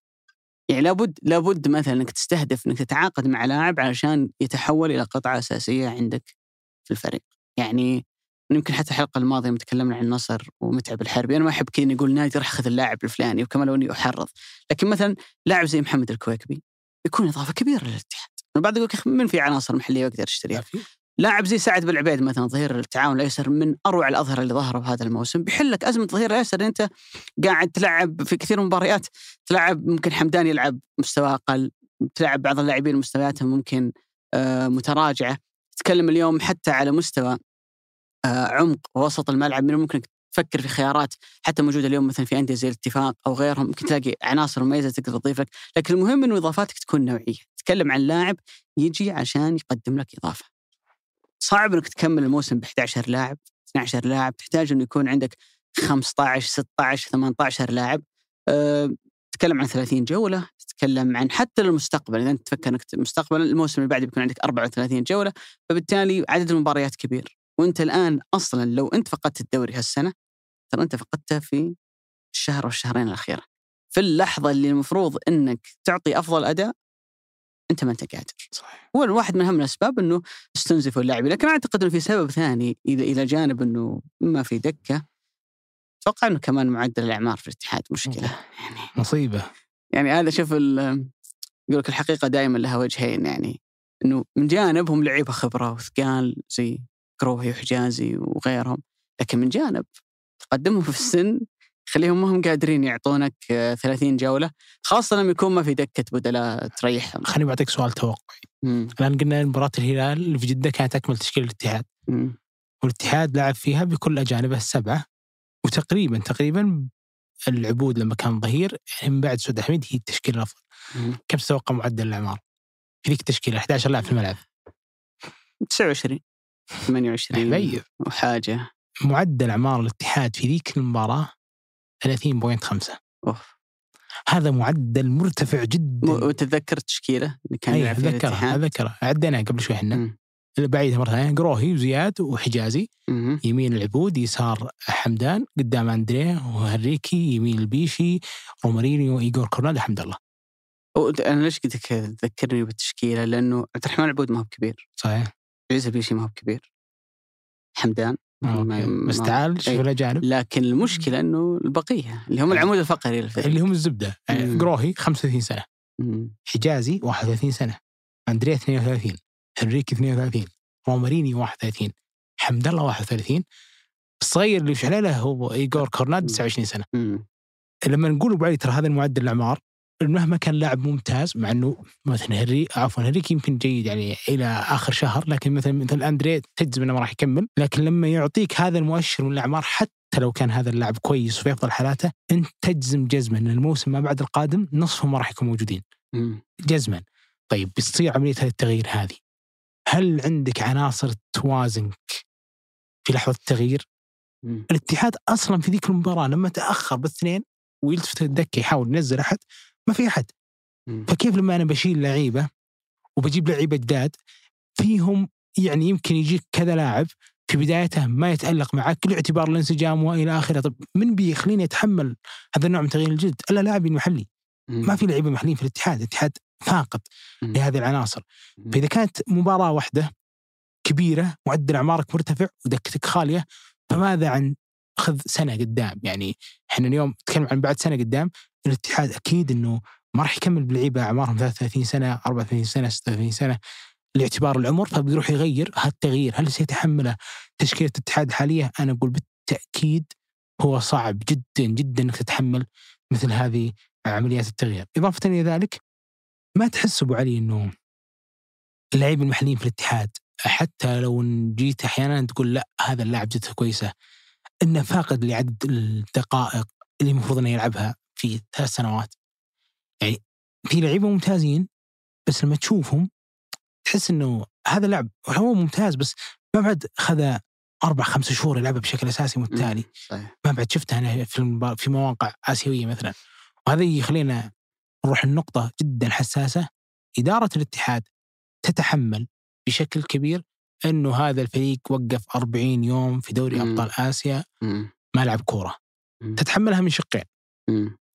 يعني لابد مثلاً أنك تستهدف أنك تتعاقد مع لاعب علشان يتحول إلى قطعة أساسية عندك في الفريق. يعني يمكن حتى الحلقة الماضية متكلمنا عن النصر ومتعب الحربي، أنا ما أحب كذا نقول نادي راح أخذ اللاعب الفلاني وكمان لو إني أحرض، لكن مثلا لاعب زي محمد الكويكبي يكون إضافة كبيرة للاتحاد. بعد يقول من في عناصر محلية أقدر أشتريها. لاعب زي سعد بالعبيد مثلا ظهير التعاون الأيسر من أروع الأظهرة اللي ظهروا بهذا الموسم، بيحلك أزمة ظهير الأيسر. أنت قاعد تلعب في كثير مباريات، تلعب ممكن حمدان يلعب مستوى أقل، تلعب بعض اللاعبين مستوياتهم ممكن متراجعة. تتكلم اليوم حتى على مستوى عمق ووسط الملعب، من ممكن تفكر في خيارات حتى موجودة اليوم مثلا في أندية زي الاتفاق أو غيرهم، ممكن تلاقي عناصر مميزة تقدر تضيف لك. لكن المهم إنه إضافاتك تكون نوعية. تتكلم عن لاعب يجي عشان يقدم لك إضافة، صعب انك تكمل الموسم ب 11 لاعب 12 لاعب، تحتاج انه يكون عندك 15 16 18 لاعب. تتكلم عن 30 جولة، تتكلم عن حتى للمستقبل، إذا أنت تفكر أنك المستقبل الموسم اللي بعد بيكون عندك 34 جولة، فبالتالي عدد المباريات كبير. وأنت الآن أصلا لو أنت فقدت الدوري هالسنة ترى أنت فقدته في الشهر والشهرين الأخيرة، في اللحظة اللي المفروض أنك تعطي أفضل أداء أنت ما أنت قادر. هو الواحد من أهم الأسباب أنه استنزفوا اللاعبين، لكن أعتقد أنه في سبب ثاني إلى جانب أنه ما في دكة. أتوقع أنه كمان معدل الأعمار في الاتحاد مشكلة، يعني مصيبة. يعني هذا شوف يقولك الحقيقة دائما لها وجهين، يعني أنه من جانبهم لعيبة خبرة وثقال زي جروهي وحجازي وغيرهم، لكن من جانب تقدمهم في السن خليهم ما هم قادرين يعطونك 30 جولة، خاصة لما يكون ما في دكة بدلاء تريحهم. خليني بعطيك سؤال توقعي. الآن قلنا مباراة الهلال في جدة كانت تكمل تشكيل الاتحاد، والاتحاد لعب فيها بكل أجانبه السبعة، وتقريبا العبود لما كان ظهير من بعد سعود الحميد هي التشكيل الأفضل. كم توقع معدل الأعمار في ذيك التشكيلة 11 لاعب في الملعب؟ 29 28 وحاجة. معدل أعمار الاتحاد في ذيك المباراة 30.5. هذا معدل مرتفع جدا. وتذكر التشكيلة اللي كان يلعب فيها الاتحاد؟ أذكرها، عدناها قبل شوي احنا بعيدها مرة ثانية. جروهي وزياد وحجازي، يمين العبود، يسار حمدان، قدام أندريه وهنريكي، يمين البيشي، رومارينيو، وإيجور كورنادو، حمد الله. أنا ليش قلت تذكرني بالتشكيلة؟ لأنه عبد الرحمن العبود ما هو كبير، صحيح، عيسى البيشي ما هو كبير، حمدان مستعال شوف الأجانب، لكن المشكلة أنه البقية اللي هم العمود الفقري للفريق اللي هم الزبدة. جروهي 35 سنة، حجازي 31 سنة، أندريه 32، هنريكي 32، روماريني 31، حمد الله 31، الصغير اللي وش عليه هو إيجور كورنادو 29 سنة. لما نقول بعلي ترى هذا المعدل الأعمار مهما كان لاعب ممتاز، مع إنه مثلا هنريكي يمكن جيد يعني إلى آخر شهر، لكن مثل أندريه تجزم إنه ما راح يكمل. لكن لما يعطيك هذا المؤشر من الأعمار حتى لو كان هذا اللاعب كويس وفي أفضل حالاته، أنت تجزم جزما إن الموسم ما بعد القادم نصفهم ما راح يكونوا موجودين جزما. طيب بتصير عملية التغيير هذه، هل عندك عناصر توازنك في لحظة التغيير؟ الاتحاد أصلا في ذيك المباراة لما تأخر بالاثنين ويلتفت الدكة يحاول ينزل أحد، ما في أحد. فكيف لما أنا بشيل لعيبة وبجيب لعيبة جداد فيهم، يعني يمكن يجيك كذا لاعب في بدايته ما يتألق معك لاعتبار الانسجام وإلى آخره. طب من بيخليني يتحمل هذا النوع من تغيير الجلد إلا لاعبين محلي؟ ما في لعيبة محليين في الاتحاد، الاتحاد فاقد لهذه العناصر. فإذا كانت مباراة واحدة كبيرة معدل أعمارك مرتفع ودكتك خالية، فماذا عن خذ سنة قدام؟ يعني إحنا اليوم نتكلم عن بعد سنة قدام، الاتحاد أكيد إنه ما راح يكمل بلعيبة أعمارهم 33 سنة 34 سنة 36 سنة لاعتبار العمر، فبيروح يغير. هالتغيير هل سيتحمله تشكيلة الاتحاد الحالية؟ أنا أقول بالتأكيد هو صعب جدا جدا إنك تتحمل مثل هذه عمليات التغيير. إضافة إلى ذلك، ما تحس أبو علي إنه اللاعبين المحليين في الاتحاد حتى لو جيت أحيانا تقول لا هذا اللاعب جته كويسة، إنه فاقد لعدد الدقائق اللي مفروض إنه يلعبها في 3 سنوات. يعني في لعيبة ممتازين بس لما تشوفهم تحس إنه هذا اللاعب هو ممتاز بس ما بعد خذ 4-5 شهور يلعبها بشكل أساسي متتالي. ما بعد شفتها أنا في مواقع آسيوية مثلا. وهذا يخلينا نروح النقطة جدا حساسة، إدارة الاتحاد تتحمل بشكل كبير أنه هذا الفريق وقف 40 يوم في دوري أبطال آسيا ما لعب كورة، تتحملها من شقين.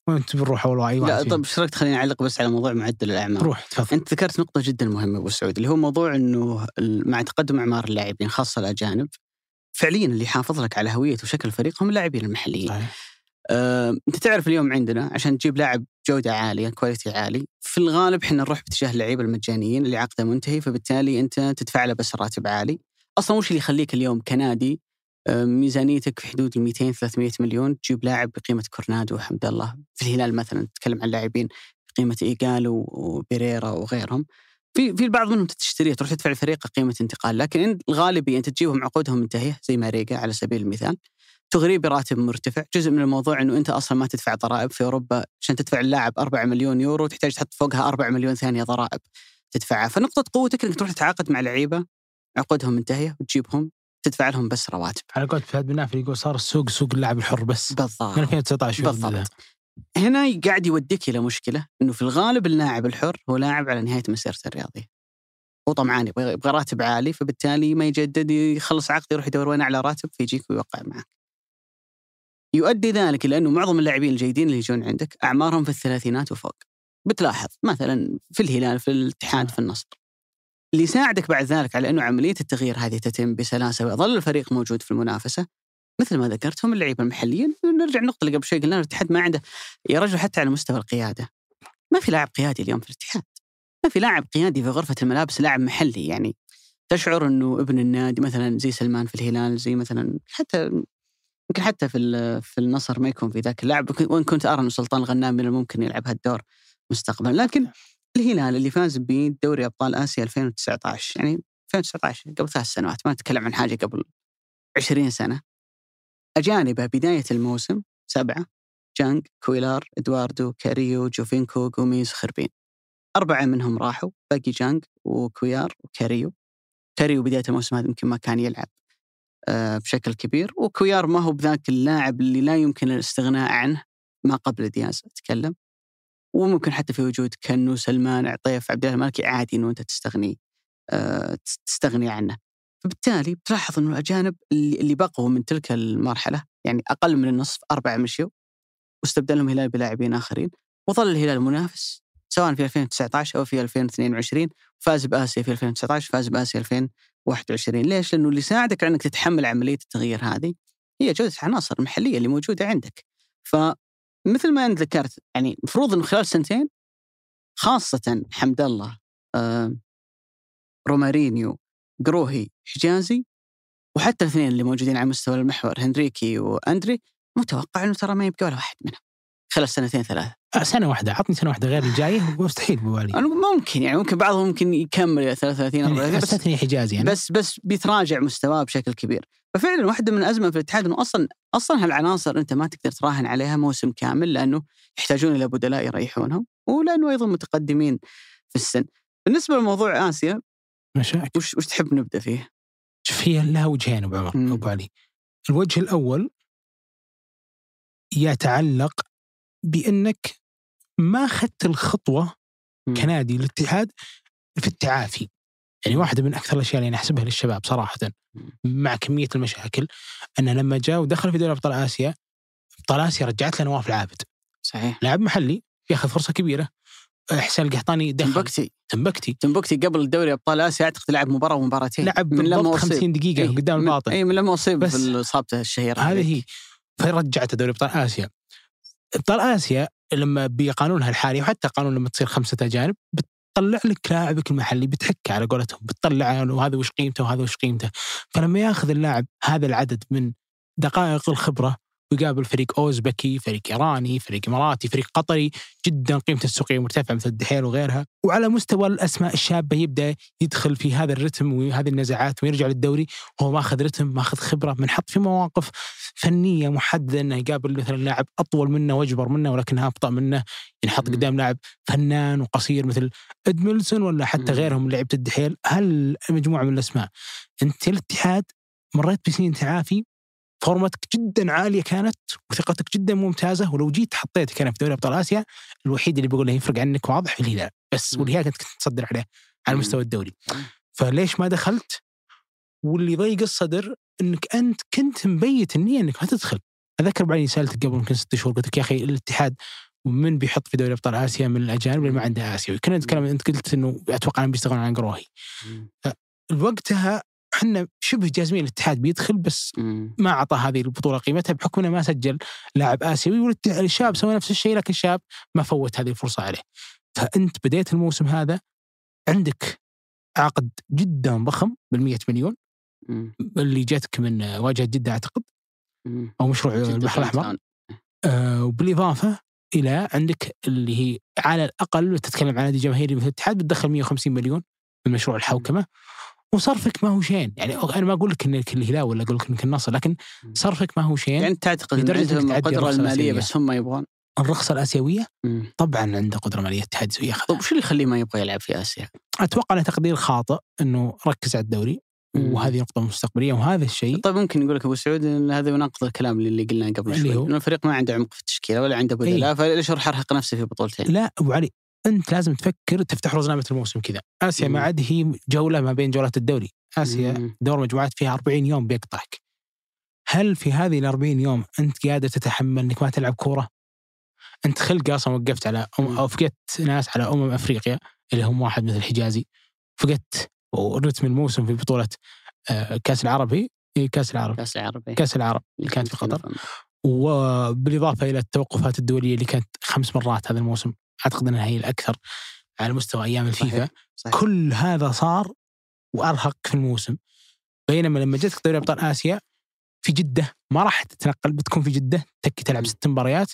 وانت بنروح أول واحد. لا طب شركت، خليني أعلق بس على موضوع معدل الأعمار. روح تفضل. أنت ذكرت نقطة جدا مهمة أبو سعود، اللي هو موضوع أنه مع تقدم أعمار اللاعبين خاصة الأجانب، فعليا اللي حافظ لك على هوية وشكل الفريق هم اللاعبين المحليين. أنت تعرف اليوم عندنا عشان تجيب لاعب جودة عالية كواليتي عالي، في الغالب حنا نروح باتجاه اللعيبة المجانيين اللي عقده منتهي، فبالتالي أنت تدفع له بس راتب عالي. أصلا وش اللي يخليك اليوم كنادي ميزانيتك في حدود 200-300 مليون تجيب لاعب بقيمة كورنادو وحمد الله؟ في الهلال مثلا تتكلم عن لاعبين بقيمة إيجالو وبيريرا وغيرهم، في البعض منهم تشتريه تروح تدفع لفريقه قيمة انتقال، لكن الغالبية أنت تجيبهم عقودهم منتهية زي ماريجا على سبيل المثال، تغري براتب مرتفع. جزء من الموضوع أنه أنت أصلا ما تدفع ضرائب في أوروبا، عشان تدفع اللاعب 4 مليون يورو تحتاج تحط فوقها 4 مليون ثانية ضرائب تدفعها. فنقطة قوتك أنك تروح تتعاقد مع لعيبة عقودهم منتهيه وتجيبهم تدفع لهم بس رواتب. على قولة فهد بنافل يقول صار السوق سوق اللاعب الحر بس. بالضبط. من 2019 بالضبط. هنا قاعد يوديك إلى مشكلة إنه في الغالب اللاعب الحر هو لاعب على نهاية مسيرته الرياضية. هو طمعان يبغى راتب عالي، فبالتالي ما يجدد، يخلص عقد يروح يدور وين أعلى راتب فيجيك ويوقع معك. يؤدي ذلك لأنه معظم اللاعبين الجيدين اللي يجون عندك أعمارهم في الثلاثينات وفوق. بتلاحظ مثلا في الهلال، في الاتحاد، في النصر. اللي يساعدك بعد ذلك على أنه عملية التغيير هذه تتم بسلاسة ويظل الفريق موجود في المنافسة مثل ما ذكرتهم اللعيبة المحليين. نرجع النقطة اللي قبل شوي قلنا الاتحاد ما عنده يا رجل حتى على مستوى القيادة، ما في لاعب قيادي اليوم في الاتحاد، ما في لاعب قيادي في غرفة الملابس، لاعب محلي يعني تشعر أنه ابن النادي مثلا زي سلمان في الهلال، زي مثلا حتى يمكن حتى في النصر ما يكون في ذاك اللاعب، وإن كنت أرى أن سلطان الغنام من الممكن يلعب هالدور مستقبلا. لكن الهلال اللي فاز بدوري أبطال آسيا 2019 يعني 2019 قبل 3 سنوات، ما نتكلم عن حاجة قبل 20 سنة، أجانبه بداية الموسم 7، جانغ، كويلار، إدواردو، كاريو، جوفينكو، غوميز، خربين. 4 منهم راحوا، باقي جانغ وكويار وكاريو. كاريو بداية الموسم هذا يمكن ما كان يلعب بشكل كبير، وكويار ما هو بذاك اللاعب اللي لا يمكن الاستغناء عنه ما قبل دياز أتكلم، وممكن حتى في وجود كنو، سلمان، عطيف، عبد الإله المالكي عادي إنه أنت تستغني عنه. فبالتالي بتلاحظ إنه الأجانب اللي بقوا من تلك المرحلة يعني أقل من النصف 4 مشيوا واستبدلهم الهلال بلاعبين آخرين، وظل الهلال منافس سواء في 2019 أو في 2022، وفاز بآسيا في 2019، فاز بآسيا 2021. ليش؟ لأنه اللي ساعدك أنك تتحمل عملية التغيير هذه هي جودة العناصر المحلية اللي موجودة عندك. فمثل ما أنت ذكرت يعني مفروض إنه خلال 2 سنين خاصة حمد الله، رومارينيو، جروهي، حجازي، وحتى 2 اللي موجودين على مستوى المحور هنريكي وأندريه، متوقع أنه ترى ما يبقى ولا واحد منهم خلال 2-3 سنة واحدة. عطني 2 غير الجاية مستحيل بوالي. ممكن يعني ممكن بعضهم ممكن يكمل 33-34 بس حجازي يعني. بس بيتراجع مستواه بشكل كبير. ففعلا واحدة من الأزمة في الاتحاد إنه أصلا هالعناصر أنت ما تقدر تراهن عليها موسم كامل، لأنه يحتاجون إلى بدلاء يريحونهم، ولأنه أيضا متقدمين في السن. بالنسبة لموضوع آسيا مشاكل، وش تحب نبدأ فيه؟ فيها لها وجهين أبو عمر أبو علي. الوجه الأول يتعلق بأنك ما أخذت الخطوة كنادي الاتحاد في التعافي. يعني واحدة من أكثر الأشياء اللي نحسبها للشباب صراحة مع كمية المشاكل أنه لما جاء ودخل في دوري أبطال آسيا، أبطال آسيا رجعت لنواف العابد. صحيح. لاعب محلي يأخذ فرصة كبيرة. حسان القحطاني دخل تمبكتي قبل الدوري أبطال آسيا أعتقد لعب مباراة ومباراتين، لعب من لما أصيب 50 دقيقة قدام الباطن، من لما أصيب بالإصابة الشهيرة هذه، فرجعت دوري أبطال آسيا. أبطال آسيا لما بقانونها الحالي وحتى قانون لما تصير 5 أجانب بتطلع لك لاعبك المحلي، بتحكي على قولتهم، بتطلع وهذا وش قيمته وهذا وش قيمته. فلما يأخذ اللاعب هذا العدد من دقائق الخبرة ويقابل فريق أوزبكي، فريق إيراني، فريق إماراتي، فريق قطري جدا قيمته السوقية مرتفعة مثل الدحيل وغيرها، وعلى مستوى الأسماء الشابة يبدأ يدخل في هذا الرتم وهذه النزاعات ويرجع للدوري وهو ما أخذ رتم، ما أخذ خبرة، منحط في مواقف فنية محددة أنه يقابل مثلا لاعب أطول منه وأجبر منه ولكنها أبطأ منه، ينحط قدام لاعب فنان وقصير مثل إدميلسون ولا حتى غيرهم لعبة الدحيل. هل مجموعة من الأسماء أنت الاتحاد مريت بسنين تعافي، فورمتك جدا عالية كانت وثقتك جدا ممتازة، ولو جيت حطيتك أنا في دوري أبطال آسيا الوحيد اللي بقول له يفرق عنك واضح الهلال بس، والهلال كنت تصدر عليه على مستوى الدوري، فليش ما دخلت؟ واللي ضيق الصدر أنك أنت كنت مبيت النية أنك ما تدخل. أذكر بعدين سألتك قبل يمكن 6 شهور قلت لك يا أخي الاتحاد ومن بيحط في دوري أبطال آسيا من الأجانب اللي ما عنده آسيا، كنا نتكلم أنت قلت أنه أتوقع أنهم بيشتغلون عن قراهي وقتها. احنا شبه جازمين الاتحاد بيدخل بس ما عطى هذه البطولة قيمتها بحكم انه ما سجل لاعب آسيوي، والشاب سوى نفس الشيء لكن الشاب ما فوت هذه الفرصة عليه. فأنت بديت الموسم هذا عندك عقد جدا ضخم بال100 مليون اللي جاتك من واجهة جدة أعتقد أو مشروع البحر الأحمر، وبالإضافة إلى عندك اللي هي على الأقل تتكلم عن نادي جماهيري مثل الاتحاد بتدخل 150 مليون من مشروع الحوكمة، وصرفك ما هو شين. يعني أنا ما أقول لك إنك الهلال ولا أقول لك إنك النصر، لكن صرفك ما هو شين. يعني تعتقد عندهم قدرة المالية بس هم ما يبغون الرخصة الآسيوية؟ طبعا عنده قدرة مالية الاتحاد يأخذ. طب وش اللي يخليه ما يبغى يلعب في آسيا؟ أتوقع أنه تقدير خاطئ إنه ركز على الدوري، وهذه نقطة مستقبلية وهذا الشيء. طيب ممكن يقول لك أبو سعود إن هذا يناقض الكلام اللي قلناه قبل شوي، إنه الفريق ما عنده عمق في التشكيلة ولا عنده بدلاء، فليش أروح أرهق نفسي في بطولتين؟ لا أبو علي، أنت لازم تفكر تفتح رزنامة الموسم كذا. آسيا ما عاد هي جولة ما بين جولات الدوري، آسيا دور مجموعات فيها 40 يوم بيقطعك. هل في هذه ال40 يوم أنت قادر تتحمل إنك ما تلعب كورة؟ أنت خلق أصلا وقفت على أو فقدت ناس على أفريقيا اللي هم واحد مثل حجازي، فقدت ورتم الموسم في بطولة كأس العرب اللي كانت في قطر، وبالإضافة إلى التوقفات الدولية اللي كانت 5 مرات هذا الموسم، أعتقد أنها هي الأكثر على مستوى أيام الفيفا. كل هذا صار وأرهق في الموسم، بينما لما جتك دوري أبطال آسيا في جدة ما راح تتنقل، بتكون في جدة تكي تلعب 6 مباريات.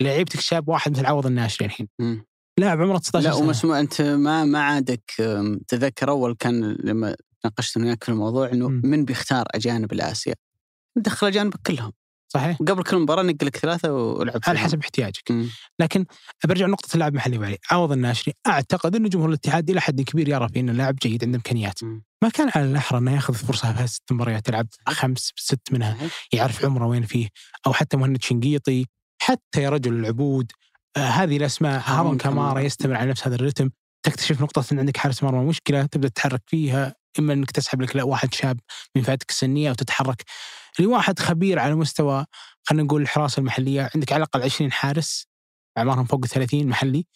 لعيبتك شاب واحد مثل عوض الناشري الحين لاعب عمره 19 سنة. لا ومسموع أنت ما عادك تذكر أول كان لما ناقشت هناك في الموضوع إنه من بيختار أجانب الآسيا ندخل أجانبك كلهم، صحيح، وقبل كل مباراة نقلك 3 ولعب على حسب احتياجك. لكن برجع نقطة اللاعب محلي وعلي عوض الناشري، أعتقد إنه جمهور الاتحاد إلى حد كبير يعرف إنه لاعب جيد عنده إمكانيات، ما كان على الأحرى إنه يأخذ فرصة في 6 مباريات يلعب 5-6 منها، يعرف عمره وين فيه، أو حتى مهند شنقيطي، حتى يا رجل العبود، هذه الأسماء. هارون كمارا يستمر على نفس هذا الرتم، تكتشف نقطة إن عندك حارس مرمى مشكلة تبدأ تتحرك فيها، إما إنك تسحب لك واحد شاب من فئتك السنية وتتحرك لواحد خبير على مستوى خلينا نقول الحراسة المحلية. عندك على الأقل 20 حارس أعمارهم فوق 30 محلي،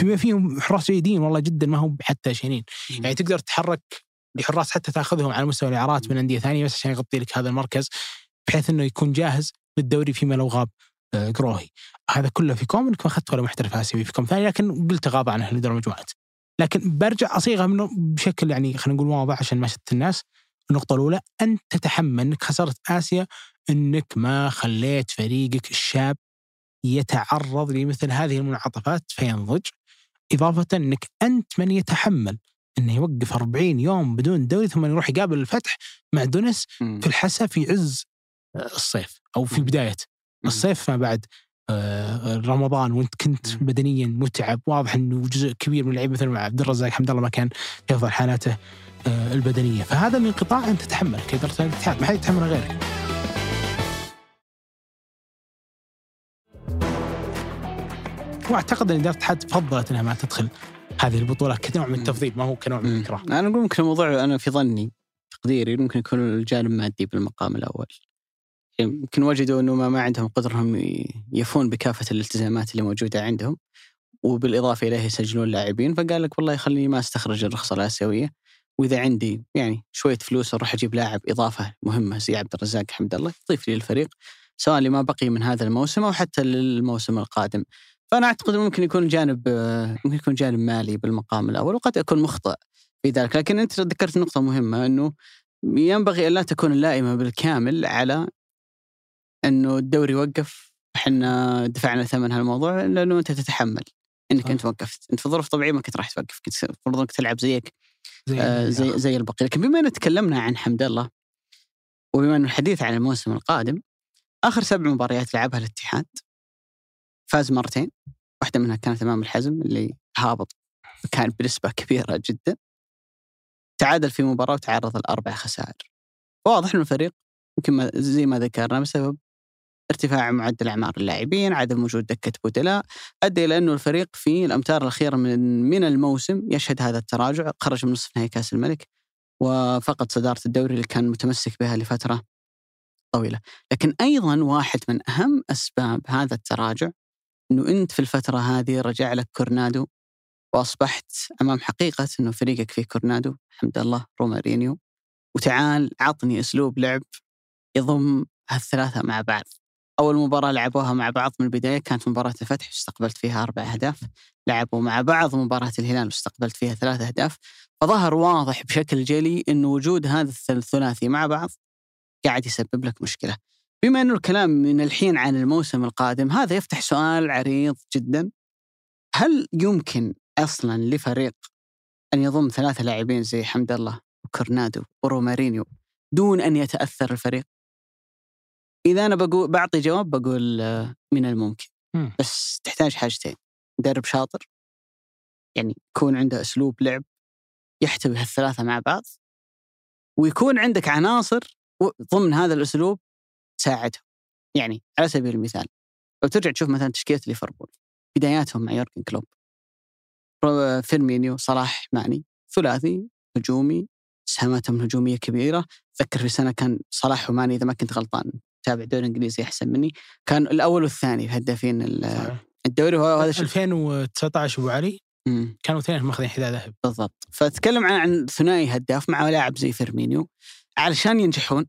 بما فيهم حراس جيدين والله جدا، ما هم حتى 20 يعني تقدر تتحرك لحراس حتى تأخذهم على مستوى الإعارات من أندية ثانية بس عشان يغطي لك هذا المركز، بحيث إنه يكون جاهز للدوري فيما لو غاب جروهي. هذا كله في كوم انك ما اخذت ولا محترف آسيوي في كوم ثاني، لكن قلت غاب عنه لدور المجموعات. لكن برجع اصيغها منه بشكل يعني خلينا نقول واضح عشان ما شتت الناس. النقطه الاولى انت تتحمل انك خسرت آسيا، انك ما خليت فريقك الشاب يتعرض لمثل هذه المنعطفات فينضج، اضافه انك انت من يتحمل انه يوقف 40 يوم بدون دوري ثم يروح يقابل الفتح مع تونس في الحسا في عز الصيف او في بدايه الصيف ما بعد رمضان، وانت كنت بدنيا متعب، واضح انه جزء كبير من اللعيبه مثل عبد الرزاق حمد الله ما كان في افضل حالاته البدنيه. فهذا الانقطاع انت تتحمل كاداره الاتحاد، ما حد يتحمله غيرك. واعتقد ان اداره الاتحاد تفضلت انها ما تدخل هذه البطوله كنوع من التفضيل، ما هو كنوع من الإكراه. انا اقول ممكن الموضوع، انا في ظني تقديري ممكن يكون الجانب مادي بالمقام الاول، يمكن وجدوا أنه ما عندهم قدرهم يفون بكافة الالتزامات اللي موجودة عندهم، وبالإضافة إليه يسجلون لاعبين، فقال لك والله خليني ما استخرج الرخصة الآسيوية، وإذا عندي يعني شوية فلوس أروح أجيب لاعب إضافة مهمة زي عبد الرزاق حمد الله يضيف لي الفريق سواء لما بقي من هذا الموسم أو حتى للموسم القادم. فأنا أعتقد ممكن يكون جانب مالي بالمقام الأول، وقد أكون مخطئ في ذلك. لكن أنت ذكرت نقطة مهمة، أنه ينبغي ألا تكون اللائمة بالكامل على أنه الدوري وقف إحنا دفعنا ثمن هالموضوع، لأنه أنت تتحمل أنك أنت وقفت. أنت في ظروف طبيعية ما كنت راح توقف، كنت المفروض أنك تلعب زي البقية. لكن بما أننا تكلمنا عن حمد الله، وبما أنه الحديث عن الموسم القادم، آخر 7 مباريات لعبها الاتحاد فاز 2، واحدة منها كانت أمام الحزم اللي هابط كان بنسبة كبيرة جدا، تعادل في مباراة وتعرض ل4 خسائر. واضح أن الفريق يمكن زي ما ذكرنا بسبب ارتفاع معدل أعمار اللاعبين، عدم وجود دكة بدلاء، أدى إلى أنه الفريق في الأمتار الأخيرة من الموسم يشهد هذا التراجع. خرج من نصف نهائي كأس الملك وفقد صدارة الدوري اللي كان متمسك بها لفترة طويلة. لكن أيضا واحد من أهم أسباب هذا التراجع أنه أنت في الفترة هذه رجع لك كورنادو، وأصبحت أمام حقيقة أنه فريقك فيه كورنادو، حمد الله، رومارينيو، وتعال عطني أسلوب لعب يضم هالثلاثة مع بعض. أول مباراة لعبوها مع بعض من البداية كانت مباراة الفتح، واستقبلت فيها 4 أهداف. لعبوا مع بعض مباراة الهلال واستقبلت فيها 3 أهداف. فظهر واضح بشكل جلي أن وجود هذا الثلاثي مع بعض قاعد يسبب لك مشكلة. بما أنه الكلام من الحين عن الموسم القادم، هذا يفتح سؤال عريض جدا، هل يمكن أصلا لفريق أن يضم 3 لاعبين زي حمد الله وكورنادو ورومارينيو دون أن يتأثر الفريق؟ إذا أنا بعطي جواب بقول من الممكن، بس تحتاج حاجتين: مدرب شاطر يعني يكون عنده أسلوب لعب يحتوي هالثلاثة مع بعض، ويكون عندك عناصر ضمن هذا الأسلوب تساعدهم. يعني على سبيل المثال لو ترجع تشوف مثلا تشكيلة ليفربول بداياتهم مع يورجن كلوب، فيرمينيو، صلاح، ماني، ثلاثي هجومي، سهاماتهم هجومية كبيرة. أتذكر في سنة كان صلاح وماني إذا ما كنت غلطان تابع دوري إنجليزي أحسن مني، كان الأول والثاني في هدافين الدوري. وهذا 2019 أبو علي كانوا اثنين ماخذين حذاء ذهب بالضبط. فتكلم عن ثنائي هداف مع لاعب زي فيرمينيو علشان ينجحون.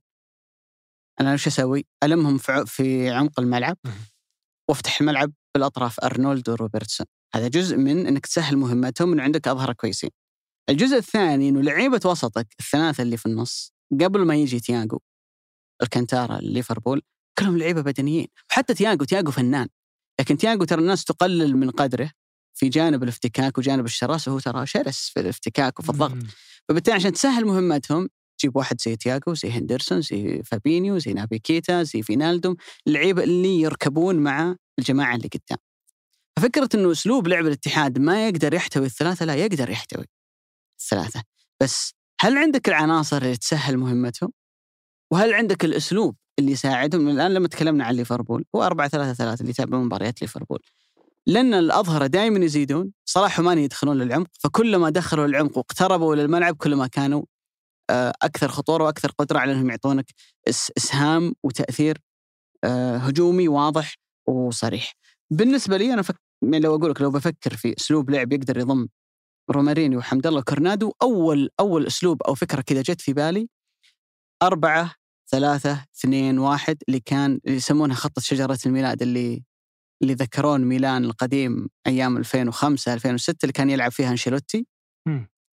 أنا وش أسوي؟ ألمهم في عمق الملعب وافتح الملعب بالأطراف أرنولد وروبرتسون. هذا جزء من أنك تسهل مهمتهم، من عندك أظهر كويسين. الجزء الثاني أنه لعيبة وسطك الثلاثة اللي في النص قبل ما يجي تياغو الكانتارا ليفربول كلهم لعيبة بدنيين، وحتى تياغو فنان، لكن تياغو ترى الناس تقلل من قدره في جانب الافتكاك وجانب الشراسة، وهو ترى شرس في الافتكاك وفي الضغط. فبالتالي عشان تسهل مهمتهم جيب واحد زي تياغو، زي هندرسون، زي فابينيو، زي نابي كيتا، زي فينالدوم، اللعيبة اللي يركبون مع الجماعة اللي قدام. ففكرة إنه أسلوب لعب الاتحاد ما يقدر يحتوي الثلاثة، لا يقدر يحتوي الثلاثة، بس هل عندك العناصر اللي تسهل مهمتهم؟ وهل عندك الأسلوب اللي يساعدهم؟ الآن لما تكلمنا عن ليفربول هو 4-3-3 اللي تابع مباريات ليفربول، لأن الأظهر دائما يزيدون، صلاح وماني يدخلون للعمق، فكلما دخلوا للعمق واقتربوا للملعب كلما كانوا أكثر خطورة وأكثر قدرة على أنهم يعطونك إسهام وتأثير هجومي واضح وصريح. بالنسبة لي أنا لو أقولك لو بفكر في أسلوب لعب يقدر يضم رومارينيو وحمد الله كورنادو، أول أسلوب أو فكرة كذا جت في بالي 4-3-2-1 اللي كان يسمونها خطة شجرة الميلاد، اللي ذكرون ميلان القديم أيام 2005-2006 اللي كان يلعب فيها أنشيلوتي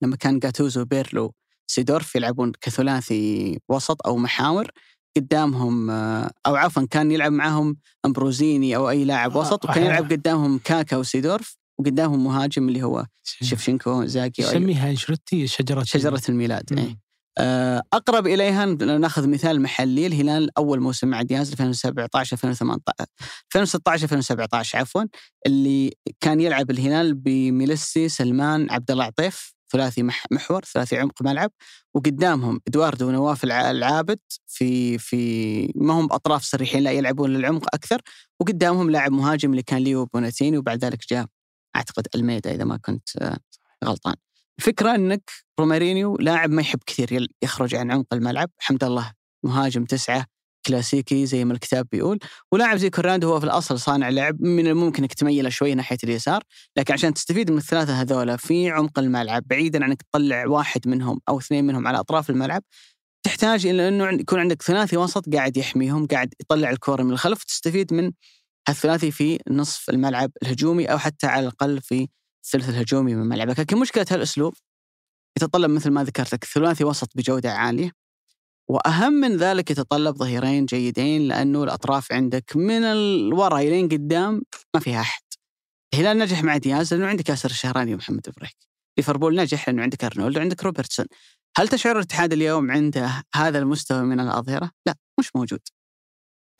لما كان جاتوزو بيرلو سيدورف يلعبون كثلاثي وسط أو محاور قدامهم، أو عفوا كان يلعب معهم أمبروزيني أو أي لاعب وسط، وكان يلعب قدامهم كاكا وسيدورف وقدامهم مهاجم اللي هو شيفشينكو زاكي. سميها أنشيلوتي شجرة الميلاد. أقرب إليها نأخذ مثال محلي الهلال أول موسم مع دياز 2016-2017 اللي كان يلعب الهلال بميلسي سلمان عبد الله عطيف ثلاثي محور ثلاثي عمق ملعب، وقدامهم إدواردو ونواف العابد في ما هم أطراف صريحين لا يلعبون للعمق أكثر، وقدامهم لاعب مهاجم اللي كان ليو بوناتيني، وبعد ذلك جاء أعتقد ألميدا إذا ما كنت غلطان. الفكرة أنك رومارينيو لاعب ما يحب كثير يخرج عن عمق الملعب، حمد الله مهاجم 9 كلاسيكي زي ما الكتاب بيقول، ولاعب زي كورنادو هو في الأصل صانع لعب، من الممكن أنك تميله شوي ناحية اليسار، لكن عشان تستفيد من الثلاثة هذولا في عمق الملعب بعيدا عنك تطلع واحد منهم أو اثنين منهم على أطراف الملعب، تحتاج إلى أنه يكون عندك ثلاثي وسط قاعد يحميهم، قاعد يطلع الكورة من الخلف، تستفيد من هالثلاثي في نصف الملعب الهجومي أو حتى على الأقل في الثلث الهجومي من ملعبك. لكن مشكلة هالأسلوب يتطلب مثل ما ذكرتك ثلاثي وسط بجودة عالية، وأهم من ذلك يتطلب ظهيرين جيدين، لأنه الأطراف عندك من الورا إلين قدام ما فيها أحد. الهلال نجح مع دياز لأنه عندك ياسر الشهراني ومحمد إبراهيم. ليفربول نجح لأنه عندك أرنولد وعندك روبرتسون. هل تشعر الاتحاد اليوم عنده هذا المستوى من الأظهرة؟ لا، مش موجود.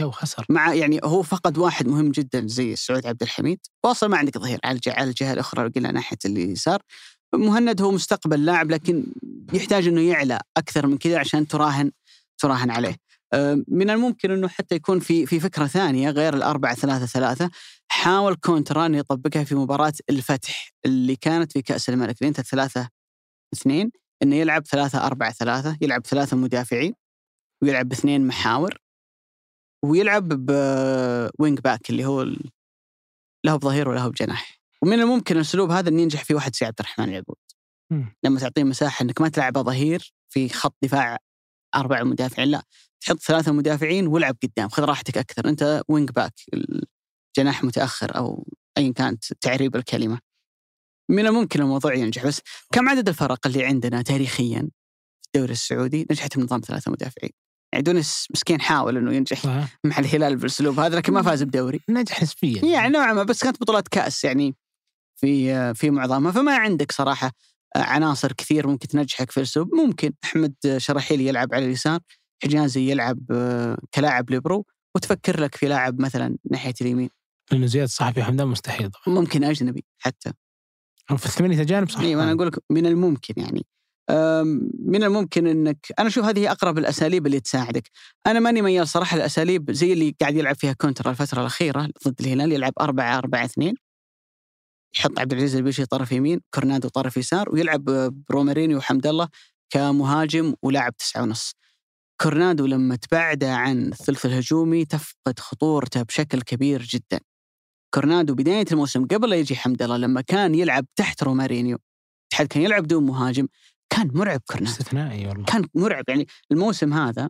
هو خسر مع يعني هو فقد واحد مهم جدا زي سعود عبد الحميد، واصل ما عندك ظهير على الجهة الأخرى وقلنا ناحية اليسار. مهند هو مستقبل لاعب لكن يحتاج أنه يعلى أكثر من كذا عشان تراهن عليه. من الممكن أنه حتى يكون في فكرة ثانية غير 4-3-3. حاول كونترا أن يطبقها في مباراة الفتح اللي كانت في كأس الملك لين 3-2 أنه يلعب 3-4-3، يلعب 3 مدافعين ويلعب 2 محاور ويلعب بوينج باك اللي هو له بظهير وله بجناح. ومن الممكن الأسلوب هذا أن ينجح في واحد زي عبد الرحمن العبود، لما تعطيه مساحة أنك ما تلعبه ظهير في خط دفاع 4 مدافعين، لا تحط 3 مدافعين ولعب قدام، خذ راحتك أكثر، أنت وينج باك الجناح متأخر أو أي كانت تعريب الكلمة. من الممكن الموضوع ينجح. بس كم عدد الفرق اللي عندنا تاريخيا في الدوري السعودي نجحت بنظام 3 مدافعين؟ تونس مسكين حاول أنه ينجح مع الهلال بالأسلوب هذا لكن ما فاز بدوري، نجح نسبيا يعني نوعا ما، بس كانت بطولات كأس يعني في معظمها. فما عندك صراحة عناصر كثير ممكن تنجحك في الأسلوب. ممكن أحمد شرحيلي يلعب على اليسار، حجازي يلعب كلاعب ليبرو، وتفكر لك في لاعب مثلا ناحية اليمين لأنه زياد صاحبي حمدان مستحيل طبعا. ممكن أجنبي حتى في 8 تجانب صح. أنا أقول لك من الممكن يعني من الممكن أنك أنا أشوف هذه أقرب الأساليب اللي تساعدك. أنا ماني ميال صراحة الأساليب زي اللي قاعد يلعب فيها كونترا الفترة الأخيرة ضد الهلال، يلعب 4-4-2، يحط عبد العزيز البيشي طرف يمين، كورنادو طرف يسار، ويلعب رومارينيو وحمد الله كمهاجم ولاعب 9.5. كورنادو لما تبعده عن الثلث الهجومي تفقد خطورته بشكل كبير جدا. كورنادو بداية الموسم قبل لا يجي حمد الله لما كان يلعب تحت رومارينيو، الاتحاد كان يلعب دون مهاجم، كان مرعب كورنادو، استثنائي والله، كان مرعب. يعني الموسم هذا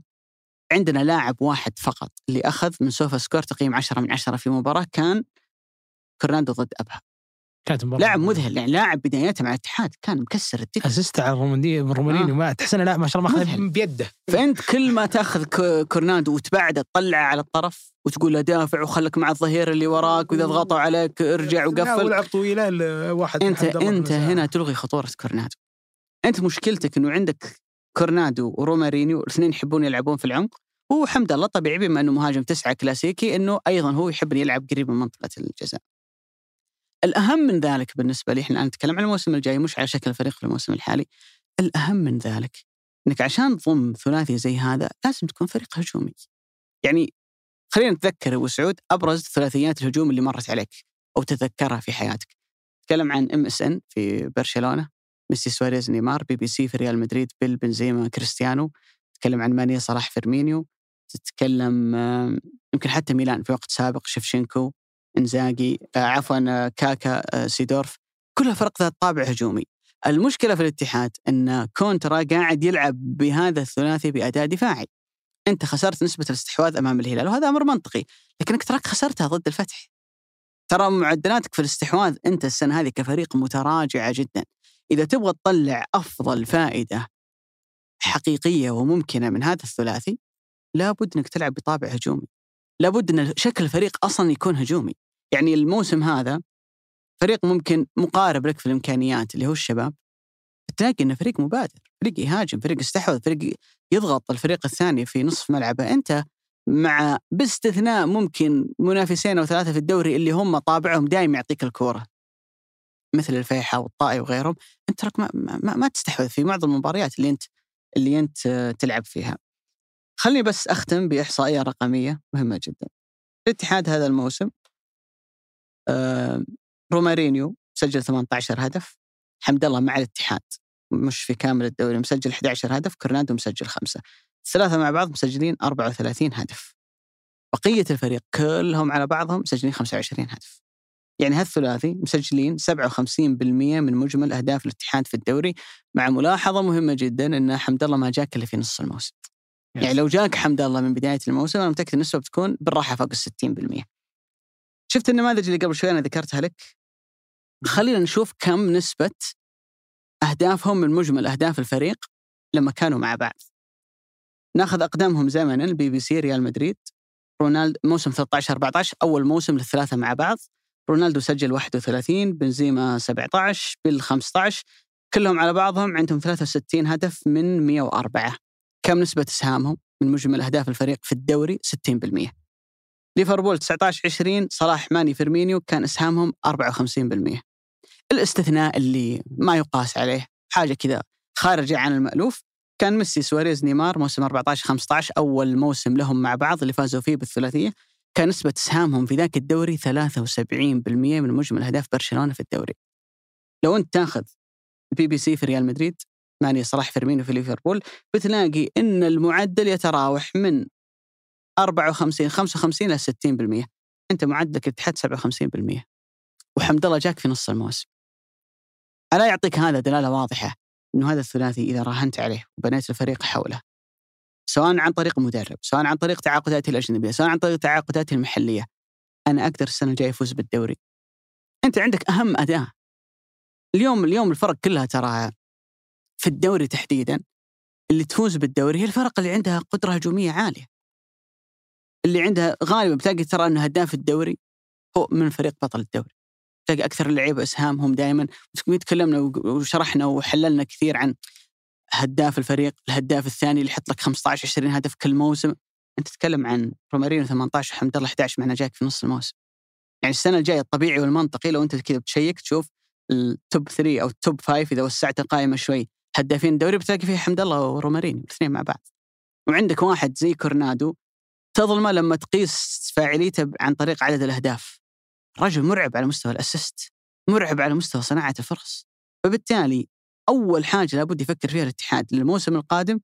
عندنا لاعب واحد فقط اللي أخذ من سوفا سكور تقييم 10 من 10 في مباراة، كان كورنادو ضد أبها، لاعب مذهل. يعني لاعب بدايته مع الاتحاد كان مكسر الدنيا، أسست على الرومانيين وما تحسن، لا ما شاء الله ماخذ بيده. فأنت كل ما تأخذ كورنادو وتبعده تطلعه على الطرف وتقول له دافع وخلك مع الظهير اللي وراك، وإذا ضغطوا عليك ارجع وقفل، ولعب طويلة واحد. أنت هنا تلغي خطورة كورنادو. أنت مشكلتك إنه عندك كورنادو ورومارينيو الاثنين يحبون يلعبون في العمق، وحمد الله طبيعي بما إنه مهاجم 9 كلاسيكي إنه أيضا هو يحب يلعب قريب من منطقة الجزاء. الأهم من ذلك بالنسبة لي، إحنا الآن نتكلم عن الموسم الجاي مش على شكل الفريق في الموسم الحالي، الأهم من ذلك إنك عشان تضم ثلاثي زي هذا لازم تكون فريق هجومي. يعني خلينا نتذكر وسعود أبرز ثلاثيات الهجوم اللي مرت عليك أو تذكرها في حياتك. نتكلم عن MSN في برشلونة، ميسي سواريز نيمار، BBC في ريال مدريد، بيل بنزيما كريستيانو. تتكلم عن ماني صلاح فيرمينيو، تتكلم يمكن حتى ميلان في وقت سابق شفشينكو إنزاغي، عفوا كاكا، سيدورف، كلها فرق ذات طابع هجومي. المشكلة في الاتحاد أن كونترا قاعد يلعب بهذا الثلاثي بأداء دفاعي. أنت خسرت نسبة الاستحواذ أمام الهلال وهذا أمر منطقي، لكنك تراك خسرتها ضد الفتح. ترى معدلاتك في الاستحواذ أنت السنة هذه كفريق متراجعة جدا. إذا تبغى تطلع أفضل فائدة حقيقية وممكنة من هذا الثلاثي لابد أنك تلعب بطابع هجومي، لابد أن شكل الفريق أصلا يكون هجومي. يعني الموسم هذا فريق ممكن مقارب لك في الإمكانيات اللي هو الشباب، بتلاقي إنه فريق مبادر، فريق يهاجم، فريق يستحوذ، فريق يضغط الفريق الثاني في نصف ملعبه. أنت مع باستثناء ممكن منافسين أو ثلاثة في الدوري اللي هم طابعهم دائما يعطيك الكورة مثل الفيحاء والطائي وغيرهم، أنت رك ما تستحوذ في معظم المباريات اللي أنت تلعب فيها. خلني بس أختم بإحصائية رقمية مهمة جدا. الاتحاد هذا الموسم رومارينيو مسجل 18 هدف، حمد الله مع الاتحاد مش في كامل الدوري مسجل 11 هدف، كورنادو مسجل 5، الثلاثة مع بعض مسجلين 34 هدف، بقية الفريق كلهم على بعضهم مسجلين 25 هدف. يعني هالثلاثي مسجلين 57% من مجمل أهداف الاتحاد في الدوري، مع ملاحظة مهمة جدا أن حمد الله ما جاك إلا في نص الموسم. يعني لو جاك حمد الله من بداية الموسم أنا متأكد النسبة بتكون بالراحة فوق 60%. شفت النماذج اللي قبل شوي أنا ذكرتها لك، خلينا نشوف كم نسبة أهدافهم من مجمل أهداف الفريق لما كانوا مع بعض. ناخذ أقدامهم زمناً، BBC ريال مدريد، رونالدو موسم 13-14 أول موسم للثلاثة مع بعض، رونالدو سجل 31، بنزيما 17، بيل 15، كلهم على بعضهم عندهم 63 هدف من 104. كم نسبة إسهامهم من مجمل أهداف الفريق في الدوري؟ 60%. ليفربول 19-20 صلاح ماني فيرمينيو كان إسهامهم 54%. الاستثناء اللي ما يقاس عليه حاجة كذا خارجة عن المألوف كان ميسي سواريز نيمار موسم 14-15 أول موسم لهم مع بعض اللي فازوا فيه بالثلاثية، كان نسبة إسهامهم في ذاك الدوري 73% من مجمل أهداف برشلونة في الدوري. لو أنت تاخذ BBC في ريال مدريد، ماني صلاح فيرمينيو في ليفربول، بتلاقي إن المعدل يتراوح من 54-55 إلى 60%. أنت معدلك الاتحاد 57%، وحمد الله جاك في نص الموسم. ألا يعطيك هذا دلالة واضحة إنه هذا الثلاثي إذا راهنت عليه وبنيت الفريق حوله، سواء عن طريق مدرب، سواء عن طريق تعاقداته الأجنبية، سواء عن طريق تعاقداته المحلية، أنا أقدر السنة الجاية يفوز بالدوري. أنت عندك أهم أداة اليوم الفرق كلها ترى في الدوري تحديدا اللي تفوز بالدوري هي الفرق اللي عندها قدرة هجومية عالية، اللي عندها غالبا بتلاقي ترى أن هداف الدوري هو من فريق بطل الدوري، تلاقي أكثر اللعيبة إسهامهم دائما. تكلمنا وشرحنا وحللنا كثير عن هداف الفريق، الهداف الثاني اللي يحط لك 15-20 هدف كل موسم. أنت تتكلم عن رومارينو 18 وحمد الله 11، معنا جاك في نص الموسم. يعني السنة الجاية الطبيعي والمنطقي لو أنت كذا بتشيك تشوف التوب 3 أو التوب 5 إذا وسعت القائمة شوي، هدافين الدوري بتلاقي فيه حمد الله ورومارينيو الاثنين مع بعض، وعندك واحد زي كورنادو تظلمه لما تقيس فاعليته عن طريق عدد الأهداف. رجل مرعب على مستوى الأسست، مرعب على مستوى صناعة الفرص. فبالتالي أول حاجة لابد يفكر فيها الاتحاد للموسم القادم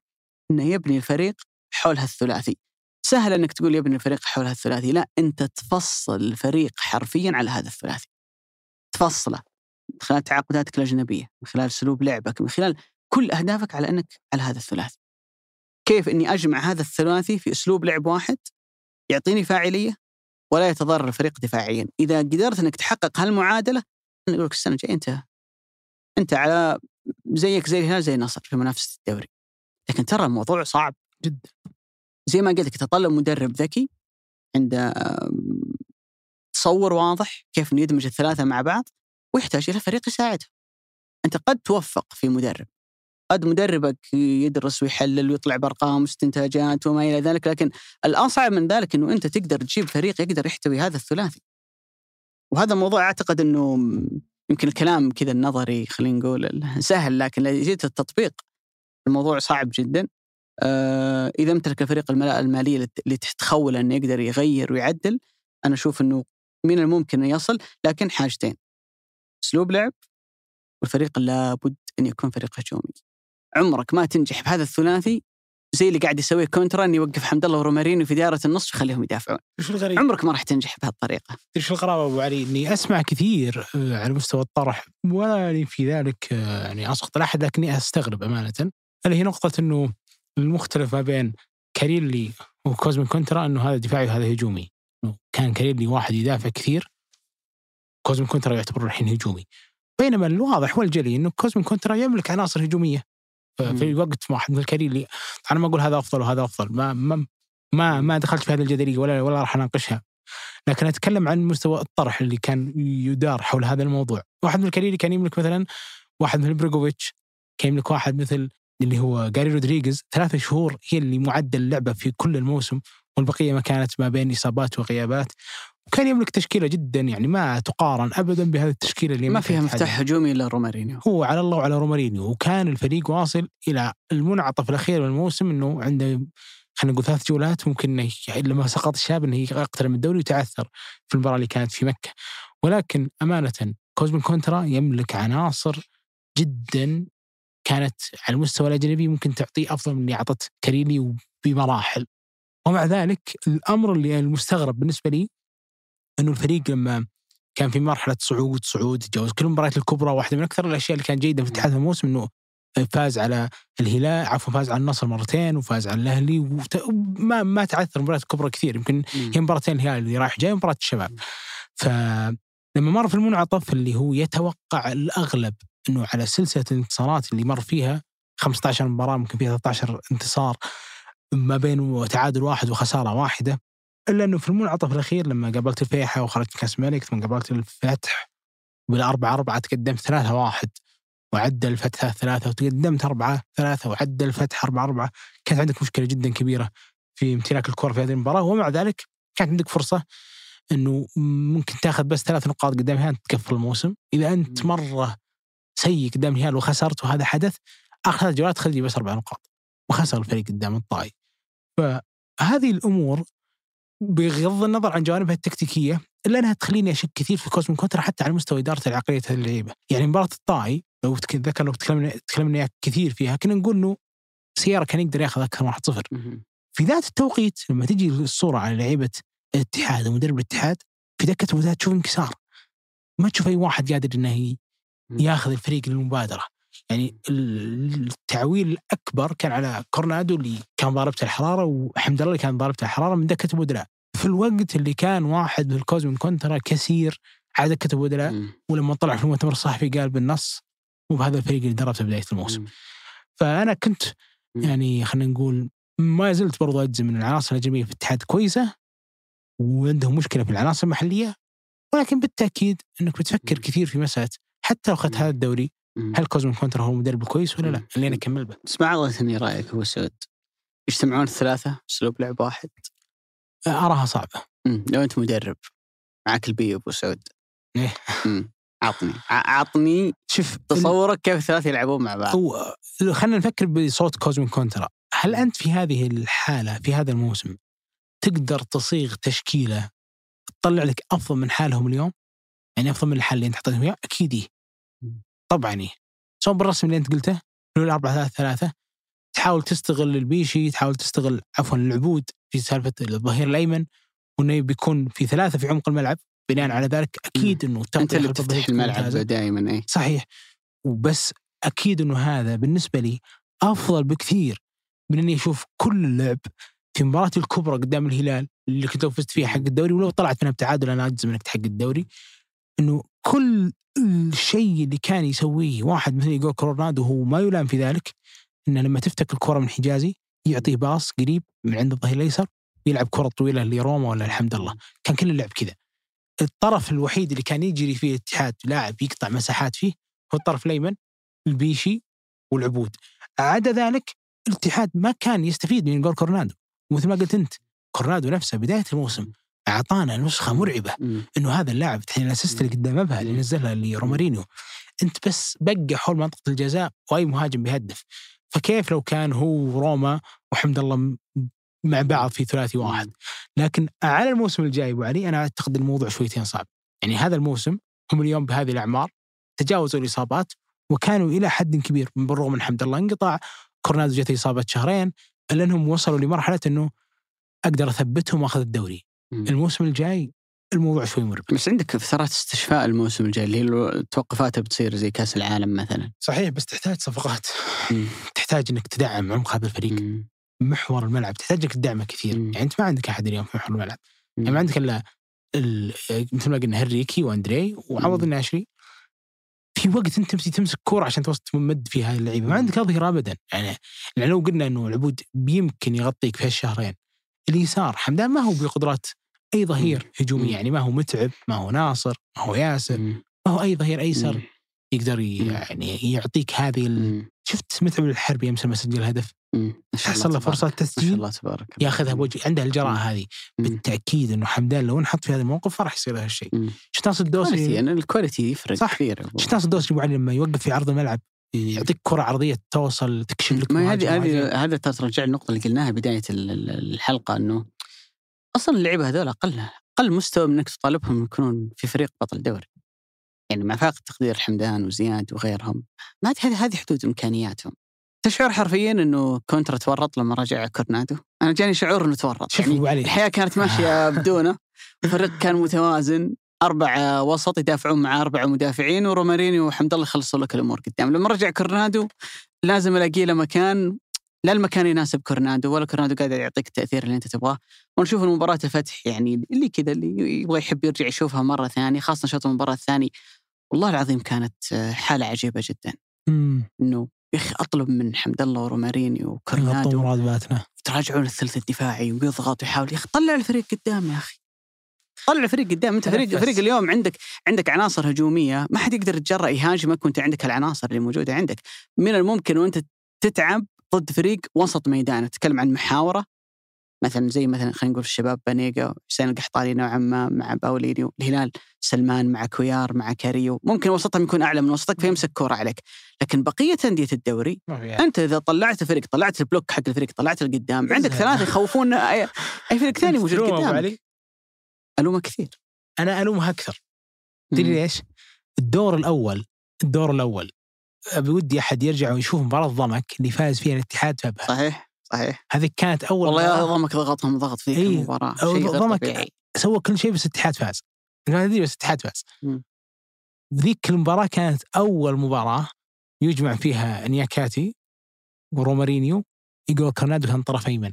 إنه يبني الفريق حول هالثلاثي. سهل إنك تقول يبني الفريق حول هالثلاثي، لا، أنت تفصل الفريق حرفيا على هذا الثلاثي، تفصله من خلال تعاقداتك الأجنبية، من خلال أسلوب لعبك، من خلال كل أهدافك على أنك على هذا الثلاثي. كيف إني أجمع هذا الثلاثي في أسلوب لعب واحد يعطيني فاعلية ولا يتضرر الفريق دفاعيا؟ إذا قدرت إنك تحقق هالمعادلة نقولك السنة الجاية أنت على زيك زي الهلال زي النصر في منافسة الدوري. لكن ترى الموضوع صعب جدا، زي ما قلت لك تطلب مدرب ذكي عنده تصور واضح كيف إنه يدمج الثلاثة مع بعض، ويحتاج إلى فريق يساعده. أنت قد توفق في مدرب، قد مدربك يدرس ويحلل ويطلع بأرقام واستنتاجات وما إلى ذلك، لكن الأصعب من ذلك أنه أنت تقدر تجيب فريق يقدر يحتوي هذا الثلاثي. وهذا الموضوع أعتقد أنه يمكن الكلام كذا النظري خلينا نقول سهل، لكن لو جيت التطبيق الموضوع صعب جدا. إذا امتلك الفريق الملاءة المالية اللي تتخول أنه يقدر يغير ويعدل، أنا أشوف أنه من الممكن أن يصل، لكن حاجتين: أسلوب لعب، والفريق لابد أن يكون فريق هجومي. عمرك ما تنجح بهذا الثلاثي زي اللي قاعد يسويه كونترا، أن يوقف حمد الله ورومارينيو في دائرة النص ويخليهم يدافعون. عمرك ما راح تنجح بهالطريقة. تدري شو الغرابة أبو علي؟ إني أسمع كثير على مستوى الطرح ولا لي في ذلك يعني أسقط لأحد، لكني أستغرب أمانة، اللي هي نقطة إنه المختلف ما بين كاريلي وكوزم كونترا إنه هذا دفاعي وهذا هجومي. كان كاريلي واحد يدافع كثير، كوزم كونترا يعتبر الحين هجومي، بينما الواضح والجلي إنه كوزم كونترا يملك عناصر هجومية في وقت واحد من الكاريلي. أنا ما أقول هذا أفضل وهذا أفضل، ما دخلت في هذه الجدلية ولا راح أناقشها، لكن أتكلم عن مستوى الطرح اللي كان يدار حول هذا الموضوع. واحد من الكاريلي كان يملك مثلا واحد مثل بريغوفيتش، كان يملك واحد مثل اللي هو غاري رودريغيز. 3 شهور هي اللي معدل لعبة في كل الموسم، والبقية ما كانت ما بين إصابات وغيابات. وكان يملك تشكيلة جدا يعني ما تقارن أبدا بهذا التشكيلة اللي ما فيها مفتاح هجومي إلا رومارينيو، هو على الله وعلى رومارينيو. وكان الفريق واصل إلى المنعطف الأخير من الموسم، إنه عنده خلينا نقول 3 جولات ممكن لما سقط الشباب إنه يقترب من الدوري وتعثر في المباراة اللي كانت في مكة. ولكن أمانة كوزم كونترا يملك عناصر جدا كانت على المستوى الأجنبي ممكن تعطيه أفضل من اللي عطت كاريلي بمراحل. ومع ذلك الأمر اللي المستغرب بالنسبة لي أنه الفريق لما كان في مرحلة صعود تجاوز كل المباريات الكبرى. واحدة من أكثر الأشياء اللي كانت جيدة في الاتحاد الموسم أنه فاز على النصر 2 مرات وفاز على الأهلي، وما تعثر مباريات كبرى كثير. يمكن هي 2 مباريات الهلال اللي رايح جاي، مباراة الشباب. فلما مر في المنعطف اللي هو يتوقع الأغلب أنه على سلسلة الانتصارات اللي مر فيها 15 مباراة ممكن فيها 13 انتصار ما بين تعادل 1 وخسارة 1، إلا أنه في المنعطف الأخير لما قابلت الفيحاء وخرجت كأس الملك، ثم قابلت الفتح بال4-4 تقدمت 3-1 وعدل الفتح 3، وتقدمت 4-3 وعدل الفتح 4-4. كانت عندك مشكلة جدا كبيرة في امتلاك الكرة في هذه المباراة، ومع ذلك كانت عندك فرصة أنه ممكن تأخذ بس 3 نقاط قدام الهلال تكفل الموسم. إذا أنت مرة سيء قدام الهلال وخسرت، وهذا حدث، آخر 3 جولات خلي بس 4 نقاط وخسر الفريق قدام الطائي. فهذه الأمور بغض النظر عن جوانبها التكتيكية إلا أنها تخليني أشك كثير في كوزم كونترا حتى على مستوى إدارة العقلية اللعيبة. يعني مباراة الطائي لو تذكر، لو تكلمنا كثير فيها، كنا نقول إنه سيارة كان يقدر يأخذ أكثر من 1-0 في ذات التوقيت. لما تجي الصورة على لعيبة الاتحاد ومدرب الاتحاد في دكة مباراة تشوف انكسار، ما تشوف أي واحد قادر إنه يأخذ الفريق للمبادرة. يعني التعويل الأكبر كان على كورنادو اللي كان ضاربته الحرارة، وحمد الله كان ضاربته الحرارة من دكة البدلاء في الوقت اللي كان واحد بالكوز من كونترا كثير على دكة البدلاء. ولما طلع في المؤتمر الصحفي قال بالنص وبهذا الفريق اللي دربته بداية الموسم. فأنا كنت يعني خلينا نقول ما زلت برضو أجزم من العناصر الأجنبية في الاتحاد كويسة، وعندهم مشكلة في العناصر المحلية. ولكن بالتأكيد أنك بتفكر كثير في مسألة حتى لو أخذت هذا الدوري، هل كوزم كونترا هو المدرب الكويس ولا لا؟ اللي أنا أكمل به. اسمع الله ثاني رأيك أبو سعود، يجتمعون الثلاثة أسلوب لعب واحد؟ أراها صعبة. لو أنت مدرب معك البي أبو سعود. عطني شوف تصورك كيف الثلاثة يلعبون مع بعض. خلينا نفكر بصوت كوزم كونترا. هل أنت في هذه الحالة في هذا الموسم تقدر تصيغ تشكيلة تطلع لك أفضل من حالهم اليوم؟ يعني أفضل من الحال اللي أنت حطيتهم إياه؟ أكيد طبعاً. سواء بالرسم اللي أنت قلته اللي هو 4-3-3 تحاول تستغل البيشي، تحاول تستغل العبود في سالفة الظهير الأيمن، وإنه بيكون في ثلاثة في عمق الملعب. بناء على ذلك أكيد إنه أنت اللي تفتح الملعب دائما. إيه صحيح. وبس أكيد إنه هذا بالنسبة لي أفضل بكثير من إني أشوف كل اللعب في مباراة الكبرى قدام الهلال اللي كنت فزت فيها حق الدوري، ولو طلعت منها بتعادل أنا أجزم إنك تحقق الدوري. إنه كل الشيء اللي كان يسويه واحد مثل يقول كورنادو هو ما يلام في ذلك، إنه لما تفتك الكرة من حجازي يعطيه باص قريب من عند الظهير الأيسر ويلعب كرة طويلة لروما ولا الحمد الله. كان كل اللعب كذا. الطرف الوحيد اللي كان يجري فيه الاتحاد لاعب يقطع مساحات فيه هو الطرف الأيمن، البيشي والعبود. عدا ذلك الاتحاد ما كان يستفيد من جول كورنادو. ومثل ما قلت أنت كورنادو نفسه بداية الموسم أعطانا نسخة مرعبة إنه هذا اللاعب تحين الأسيست اللي قدام أبها اللي نزلها لرومارينيو، أنت بس بقى حول منطقة الجزاء وأي مهاجم بيهدف. فكيف لو كان هو روما وحمد الله مع بعض في 3-1؟ لكن على الموسم الجاي وعلي أنا أعتقد الموضوع شويتين صعب. يعني هذا الموسم هم اليوم بهذه الأعمار تجاوزوا الإصابات وكانوا إلى حد كبير من بالرغم من حمد الله انقطاع كورنادو جت إصابة 2 إلا أنهم وصلوا لمرحلة أنه أقدر أثبتهم وأخذ الدوري. الموسم الجاي الموضوع شوي مربك. بس عندك فترات استشفاء الموسم الجاي اللي توقفاته بتصير زي كأس العالم مثلا. صحيح. بس تحتاج صفقات، تحتاج أنك تدعم عمق هذا الفريق. محور الملعب تحتاجك الدعم كثير. يعني أنت ما عندك أحد اليوم في محور الملعب. يعني ما عندك إلا مثل ما قلنا هنريكي وأندريه وعوض الناشري. في وقت أنت تمسك كورة عشان توصل تمد في هذه اللعبة ما عندك أظهر أبدا. يعني لو قلنا إنه العبود بيمكن يغطيك في هالشهرين، اليسار حمدان ما هو بقدرات أي ظهير هجومي. يعني ما هو متعب، ما هو ناصر، ما هو ياسر، ما هو أي ظهير أيسر يقدر يعني يعطيك هذه شفت متعب الحربي أمس لما سجل هدف حصل له فرصة تسجيل ياخذها بوجه عنده الجرأة هذه. بالتأكيد إنه حمدان لو نحط في هذا الموقف فرح يصير هذا الشيء. شفت ناصر الدوسري يعني الكواليتي يفرق كثير. شفت ناصر الدوسري معلم لما يوقف في عرض الملعب يعطيك كرة عرضية توصل تكشف لك. هذا ترجع النقطة اللي قلناها بداية الحلقة إنه أصلا اللعبة هذول أقل مستوى منك تطالبهم يكونون في فريق بطل دوري. يعني ما فاق تقدير حمدان وزياد وغيرهم، ما هذه حدود إمكانياتهم. تشعر حرفياً إنه كونترا تورط لما رجع كورنادو. أنا جاني شعور إنه تورط. يعني الحياة كانت ماشية بدونه. الفريق كان متوازن، 4 وسط يدافعون مع 4 مدافعين ورومارينيو وحمد الله خلصوا لك الأمور قدام. لما رجع كورنادو لازم ألاقي له مكان، لا المكان يناسب كورنادو ولا كورنادو قادر يعطيك التأثير اللي أنت تبغاه. ونشوف المباراة الفتح يعني اللي كذا اللي يبغى يحب يرجع يشوفها مرة ثانية، خاصة شوط المباراة الثاني والله العظيم كانت حالة عجيبة جدا. إنه يخ أطلب من حمد الله ورومارينيو وكورنادو يتراجعون الثلث الدفاعي ويضغط ويحاول يطلع الفريق قدام. يا أخي طلع الفريق قدام. أنت فريق اليوم عندك عناصر هجومية ما حد يقدر يتجرأ يهاجمك وأنت عندك العناصر اللي موجودة عندك. من الممكن وأنت تتعب ضد فريق وسط ميدان. أتكلم عن محاورة مثلا زي مثلا خلينا نقول الشباب بانيقا حسين القحطاني نوعا ما مع باولينيو، الهلال سلمان مع كويار مع كاريو، ممكن وسطهم يكون أعلى من وسطك فيمسك كورة عليك. لكن بقية أندية الدوري أنت إذا طلعت الفريق، طلعت البلوك حق الفريق، طلعت القدام، عندك 3 يخوفون أي فريق ثاني موجود قدامك. ألومه كثير. أنا ألومها أكثر. تدري ليش؟ الدور الأول أبودي أحد يرجع ويشوف مباراة ضمك اللي فاز فيها الاتحاد فبها. صحيح. هذه كانت أول. والله يا ضمك ضغطهم ضغط فيك المباراة. ضمك سوى كل شيء بس الاتحاد فاز. أنا أدري بس الاتحاد فاز. ذيك المباراة كانت أول مباراة يجمع فيها نياكاتي ورومارينيو يقول كورنادو كان طرف أيمن.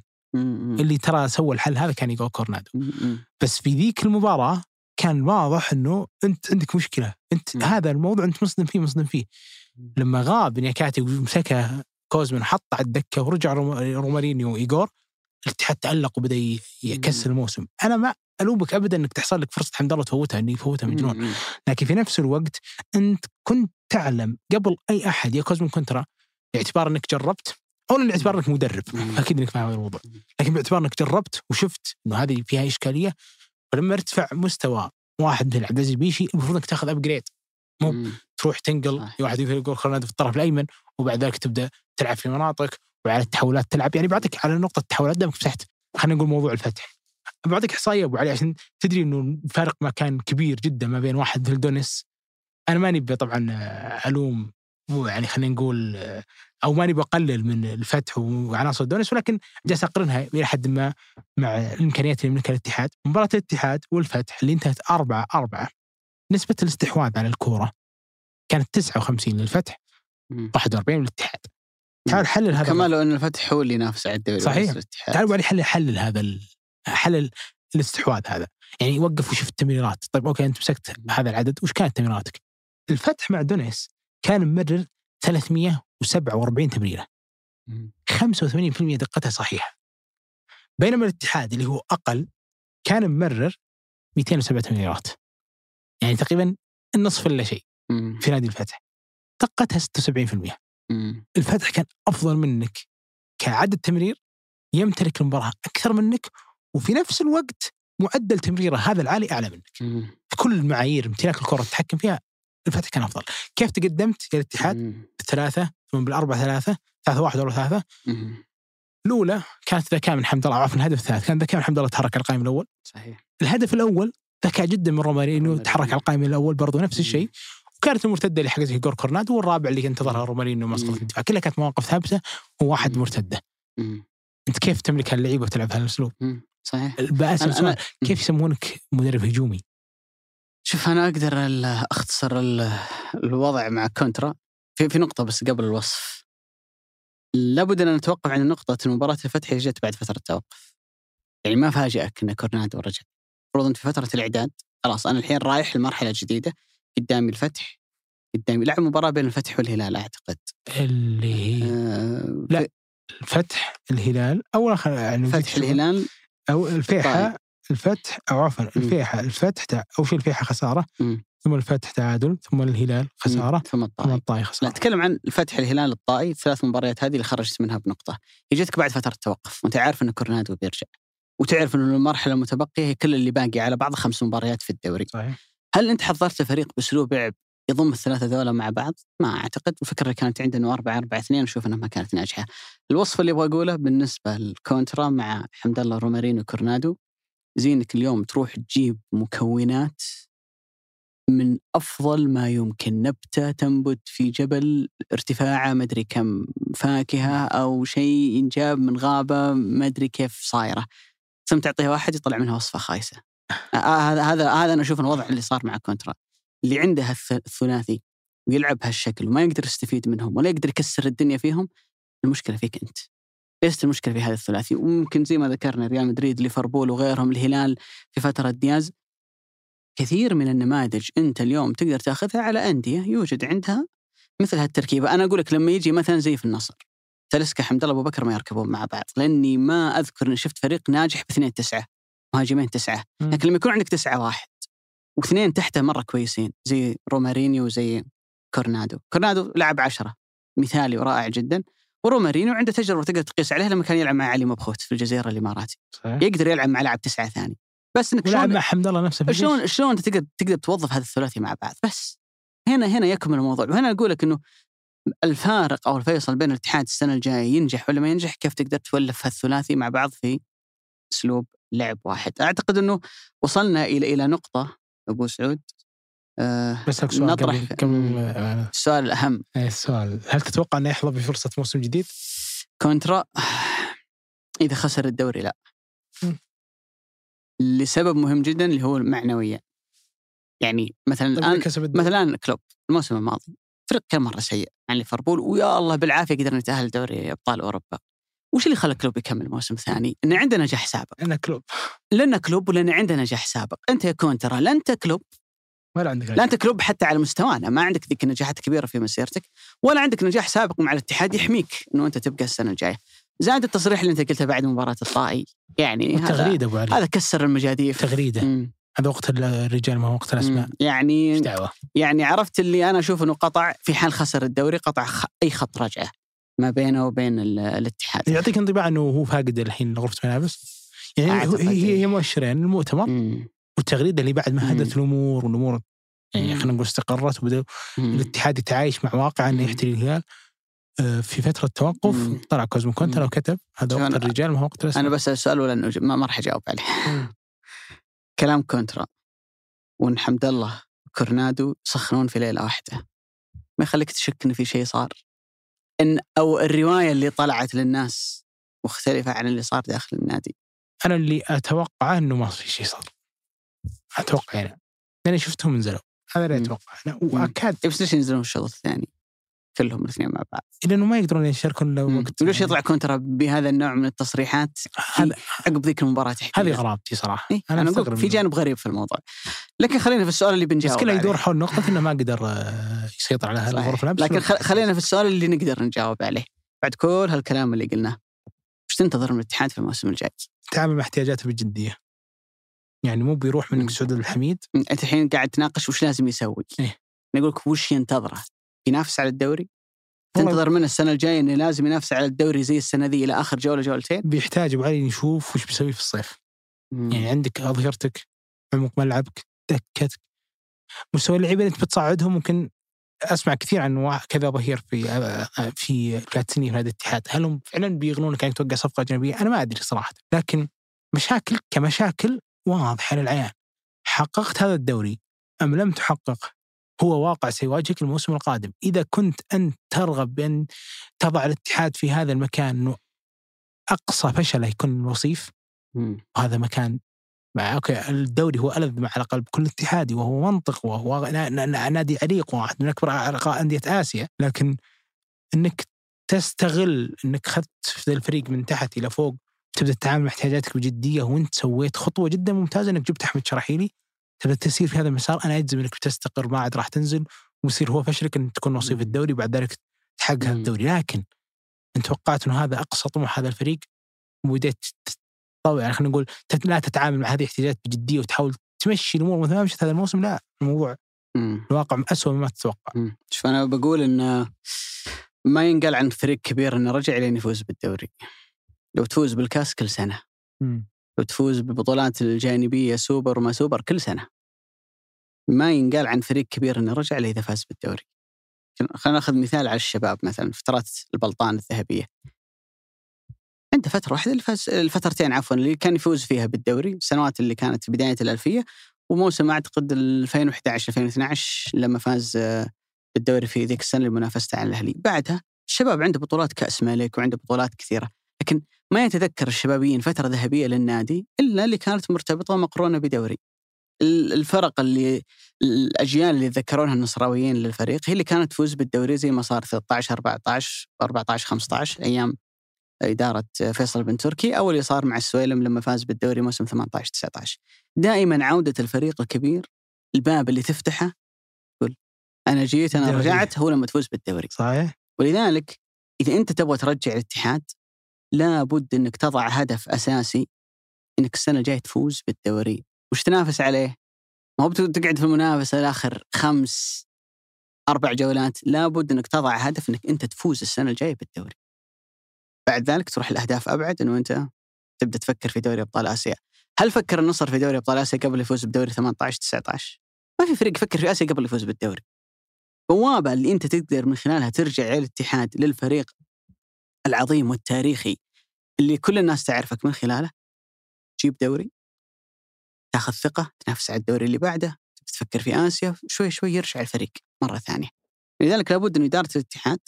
اللي ترى سوى الحل هذا كان يقول كورنادو. بس في ذيك المباراة كان واضح إنه أنت عندك مشكلة. أنت هذا الموضوع أنت مصدم فيه. لما غاب نياكاتي ومسكه كوزمن حط على الدكة ورجع رومارينيو وإيغور، الاتحاد تألق وبدأ يكسر الموسم. أنا ما ألومك أبدا أنك تحصل لك فرصة حمد الله تفوتها إني فوتها مجنون. لكن في نفس الوقت أنت كنت تعلم قبل أي أحد يا كوزم كونترا باعتبار أنك جربت أو باعتبار أنك مدرب أكيد أنك فاهم الموضوع، لكن باعتبار أنك جربت وشفت إنه هذه فيها إشكالية. ولما ارتفع مستوى واحد مثل عبد العزيز البيشي المفروض أنك تأخذ أبجريد مو تروح تنقل واحد يقول خلنا في الطرف الأيمن وبعد ذلك تبدأ تلعب في مناطق وعلى التحولات تلعب. يعني بعطيك على نقطة التحولات دامك مسحت. خلينا نقول موضوع الفتح بعطيك إحصائية أبو علي عشان تدري إنه الفارق ما كان كبير جدا ما بين واحد في الدونس. أنا ما نبي طبعا ألوم يعني خلينا نقول أو ما نبي أقلل من الفتح وعناصر الدونس، ولكن جالس أقرنها إلى حد ما مع الإمكانيات اللي يملكها الاتحاد. مباراة الاتحاد والفتح اللي انتهت 4-4 نسبة الاستحواذ على الكورة كانت 59 للفتح 41 للاتحاد. تعال حلل هذا كمان لو أن الفتح هو اللي ينافس على الدوري. صحيح. تعال وعلي حلل هذا حلل الاستحواذ هذا. يعني وقف وشوف التمريرات. طيب أوكي أنت مسكت هذا العدد وش كانت تمريراتك؟ الفتح مع دونيس كان مرر 347 تمريرة 85% دقتها صحيحة، بينما الاتحاد اللي هو أقل كان مرر 207 تمريرات، يعني تقريبا النصف إلا شيء في نادي الفتح دقتها 76%. الفتح كان أفضل منك كعدد تمرير، يمتلك المباراة أكثر منك، وفي نفس الوقت معدل تمريره هذا العالي أعلى منك. كل المعايير امتلاك الكرة التحكم فيها الفتح كان أفضل. كيف تقدمت يا الاتحاد؟ بالثلاثة ثم بالأربعة ثلاثة 3-1 3. الأولى كانت ذكاء من حمد الله، عفوا الهدف الثالث كان ذكاء من حمد الله، تحرك على القائم الأول. صحيح. الهدف الأول ذكاء جدا من رومارينيو، تحرك على القائم الأول برضو نفس الشيء. وكانت المرتدة اللي حقته جور كورنادو، والرابع اللي انتظرها رومارينيو مسقط الدفاع. كلها كانت مواقف ثابتة وواحد مرتدة. أنت كيف تملك هاللعيبة وتلعب هالأسلوب؟ صحيح. البأس أنا كيف يسمونك مدرب هجومي؟ شوف أنا أقدر أختصر الوضع مع كونترا في نقطة بس قبل الوصف. لابد أن نتوقف عن نقطة المباراة الفتحية جت بعد فترة توقف. يعني ما فاجأك أن كورنادو رجع. فرضاً في فترة الإعداد خلاص أنا الحين رايح لمرحلة جديدة قدامي الفتح، قدامي لعب مباراة بين الفتح والهلال أعتقد اللي لا الفتح الهلال أو يعني فتح الهلال أو الفيحاء الفتح أو عفوا الفيحاء الفتح أو شيء الفيحاء خسارة ثم الفتح تعادل ثم الهلال خسارة ثم الطائي خسارة. نتكلم عن الفتح الهلال الطائي، الثلاث مباريات هذه اللي خرجت منها بنقطة. يجيتك بعد فترة توقف وأنت عارف أن كورنادو بيرجع وتعرف أن المرحلة المتبقية هي كل اللي باقي على بعض 5 مباريات في الدوري. صحيح. هل أنت حضرت فريق بأسلوب لعب يضم الثلاثة ذولا مع بعض؟ ما أعتقد. الفكرة كانت عندنا 4-4-2 نشوف أنها ما كانت ناجحة. الوصف اللي أبغى أقوله بالنسبة للكونترا مع حمد الله رومارينيو وكورنادو، زينك اليوم تروح تجيب مكونات من أفضل ما يمكن، نبتة تنبت في جبل ارتفاعه مدري كم، فاكهة أو شيء ينجاب من غابة مدري كيف صايرة، ثم تعطيها واحد يطلع منها وصفة خايسة. هذا أنا أشوف الوضع اللي صار مع كونترا اللي عنده الثلاثي ويلعب هالشكل وما يقدر يستفيد منهم ولا يقدر يكسر الدنيا فيهم. المشكلة فيك أنت، ليست المشكلة في هذا الثلاثي. وممكن زي ما ذكرنا ريال مدريد ليفربول وغيرهم الهلال في فترة دياز، كثير من النماذج أنت اليوم تقدر تأخذها على أندية يوجد عندها مثل هالتركيبة. أنا أقولك لما يجي مثلا زي في النصر تلسكا حمد الله أبو بكر ما يركبون مع بعض، لأني ما أذكر أن شفت فريق ناجح ب2 9 مهاجمين 9. لكن لما يكون عندك 9 1 و2 تحته مرة كويسين زي رومارينيو وزي كورنادو لعب 10 مثالي ورائع جدا، ورومارينيو عنده تجربة تقدر تقيس عليها لما كان يلعب مع علي مبخوت في الجزيرة الإماراتي. صحيح. يقدر يلعب مع لاعب 9 ثاني بس. إنك شلون مع حمد الله نفسه شلون تقدر توظف هذا الثلاثي مع بعض. بس هنا يكمل الموضوع. وهنا أقولك إنه الفارق أو الفيصل بين الاتحاد السنة الجاية ينجح ولا ما ينجح كيف تقدر تولف هالثلاثي مع بعض في أسلوب لعب واحد. أعتقد إنه وصلنا إلى نقطة أبو سعود. بس نطرح السؤال الأهم. السؤال هل تتوقع أنه يحظى بفرصة موسم جديد؟ كونترا إذا خسر الدوري لا، لسبب مهم جدا اللي هو المعنوية. يعني مثلا كلوب الموسم الماضي فرق كان مرة سيء عن ليفربول ويا الله بالعافية قدرنا نتأهل دوري أبطال أوروبا. وش اللي خلى كلوب يكمل موسم ثاني؟ إن عندنا نجاح سابق. لأن كلوب ولأن عندنا نجاح سابق. أنت يا كونترا لا أنت كلوب ولا عندك لا أنت كلوب حتى على مستوانا، ما عندك ذيك النجاحات الكبيرة في مسيرتك ولا عندك نجاح سابق مع الاتحاد يحميك إنه أنت تبقى السنة الجاية. زاد التصريح اللي أنت قلته بعد مباراة الطائي، يعني هذا كسر المجاديف. تغريدة. هذا وقت الرجال ما وقت الأسماء. يعني عرفت اللي أنا أشوف إنه قطع في حال خسر الدوري قطع أي خط رجعة ما بينه وبين الاتحاد. يعطيك انطباع إنه هو فاقد الحين غرفة منافس. يعني هي مؤشرين المؤتمر والتغريدة اللي بعد ما هدت الأمور والأمور يعني خلينا نقول استقرت وبدأ الاتحاد يتعايش مع واقع أنه يحتل الهلال. في فترة توقف طلع كوزم كونترا وكتب هذا وقت الرجال ما هو وقت الرسم. أنا بس أسأله لأنه ما راح أجاوب عليه. كلام كونترا وإن حمد الله كورنادو سخنون في ليلة واحدة ما يخليك تشك إن في شيء صار، إن أو الرواية اللي طلعت للناس مختلفة عن اللي صار داخل النادي. أنا اللي أتوقع إنه ما في شيء صار، أتوقع أنا لأني شفتهم نزلوا، هذا اللي أتوقع أنا وأكاد. بس ليش ينزلون الشوط الثاني كلهم الاثنين مع بعض؟ لأنه ما يقدرون يشاركون لو وقت. ليش يطلع كونترا بهذا النوع من التصريحات عقب ذيك المباراة؟ هذه غرابتي صراحة. إيه؟ أنا أقول في جانب غريب في الموضوع، لكن خلينا في السؤال اللي بنجاوب. بس كله يدور حول نقطة إنه ما قدر يسيطر على هالظروف نفسها. لكن خلينا في السؤال اللي نقدر نجاوب عليه بعد كل هالكلام اللي قلناه. وش تنتظر من الاتحاد في الموسم الجاي؟ تعامل مع احتياجاته بجدية، يعني مو بيروح منك سعود الحميد. أنت الحين قاعد تناقش وش لازم يسوي. إيه؟ نقولك وش ينتظره؟ ينافس على الدوري؟ تنتظر من السنة الجاية إنه لازم ينافس على الدوري زي السنة دي إلى آخر جولة جولتين؟ بيحتاج وعلي نشوف وش بيسوي في الصيف. يعني عندك أظهرتك، عمق ملعبك، دكتك، مستوى اللعيبة اللي أنت بتصعدهم. ممكن أسمع كثير عن كذا ظهير في كاتسيني في هذا الاتحاد، هل هم فعلا بيغنونك أنك توقع صفقة جانبية؟ أنا ما أدري صراحة، لكن مشاكل كمشاكل واضحة للعيان. حققت هذا الدوري أم لم تحقق هو واقع سيواجهك الموسم القادم. إذا كنت أنت ترغب بأن تضع الاتحاد في هذا المكان أنه أقصى فشله يكون الوصيف، وهذا مكان أوكي الدوري هو ألذ مع على قلب كل اتحادي وهو منطق وهو نادي عريق واحد من أكبر أرقاء أندية آسيا، لكن أنك تستغل أنك خدت في الفريق من تحت إلى فوق تبدأ تتعامل مع احتياجاتك بجدية. وأنت سويت خطوة جدا ممتازة أنك جبت أحمد شرحيلي تبدأ تسير في هذا المسار. أنا أجزم أنك بتستقر ما عاد راح تنزل ويصير هو فشلك أن تكون وصيف الدوري بعد ذلك تحقق هذا الدوري، لكن أنت توقعت أن هذا أقصى طموح هذا الفريق وبدأت طبعا خلينا نقول لا تتعامل مع هذه الاحتياجات بجدية وتحاول تمشي الأمور مثل ما مشت هذا الموسم. لا، الموضوع الواقع أسوأ مما تتوقع. شوف أنا بقول إن ما ينقال عن فريق كبير إنه رجع لين يفوز بالدوري. لو تفوز بالكاس كل سنة، وتفوز ببطولات الجانبية سوبر وما سوبر كل سنة، ما ينقال عن فريق كبير إنه رجع لإذا فاز بالدوري. خلينا نأخذ مثال على الشباب مثلا، فترة البلطان الذهبية عنده فترة واحدة الفترتين عفوا اللي كان يفوز فيها بالدوري، السنوات اللي كانت في بداية الألفية وموسم أعتقد 2011-2012 لما فاز بالدوري في ذيك السنة المنافسة على الأهلي. بعدها الشباب عنده بطولات كأس مالك وعنده بطولات كثيرة، لكن ما يتذكر الشبابيين فترة ذهبية للنادي إلا اللي كانت مرتبطة مقرونة بدوري. الفرق اللي الأجيال اللي ذكرونها النصراويين للفريق هي اللي كانت تفوز بالدوري زي ما صار 13-14-14-15 أيام إدارة فيصل بن تركي، أو اللي صار مع السويلم لما فاز بالدوري موسم 18-19. دائما عودة الفريق الكبير الباب اللي تفتحه تقول أنا جيت أنا دوري. رجعت هو لما تفوز بالدوري صحيح. ولذلك إذا أنت تبغى ترجع الاتحاد لا بد أنك تضع هدف أساسي أنك السنة الجاية تفوز بالدوري وش تنافس عليه. ما هو بتقعد في المنافسة الآخر 5-4 جولات، لا بد أنك تضع هدف أنك أنت تفوز السنة الجاية بالدوري. بعد ذلك تروح الأهداف أبعد أنه أنت تبدأ تفكر في دوري أبطال آسيا. هل فكر النصر في دوري أبطال آسيا قبل يفوز بدوري 18-19؟ ما في فريق فكر في آسيا قبل يفوز بالدوري. بوابة اللي أنت تقدر من خلالها ترجع للاتحاد للفريق العظيم والتاريخي اللي كل الناس تعرفك من خلاله، تجيب دوري تاخذ ثقة تنافس على الدوري اللي بعده تفكر في آسيا شوي شوي يرجع الفريق مرة ثانية. لذلك لابد أن إدارة الاتحاد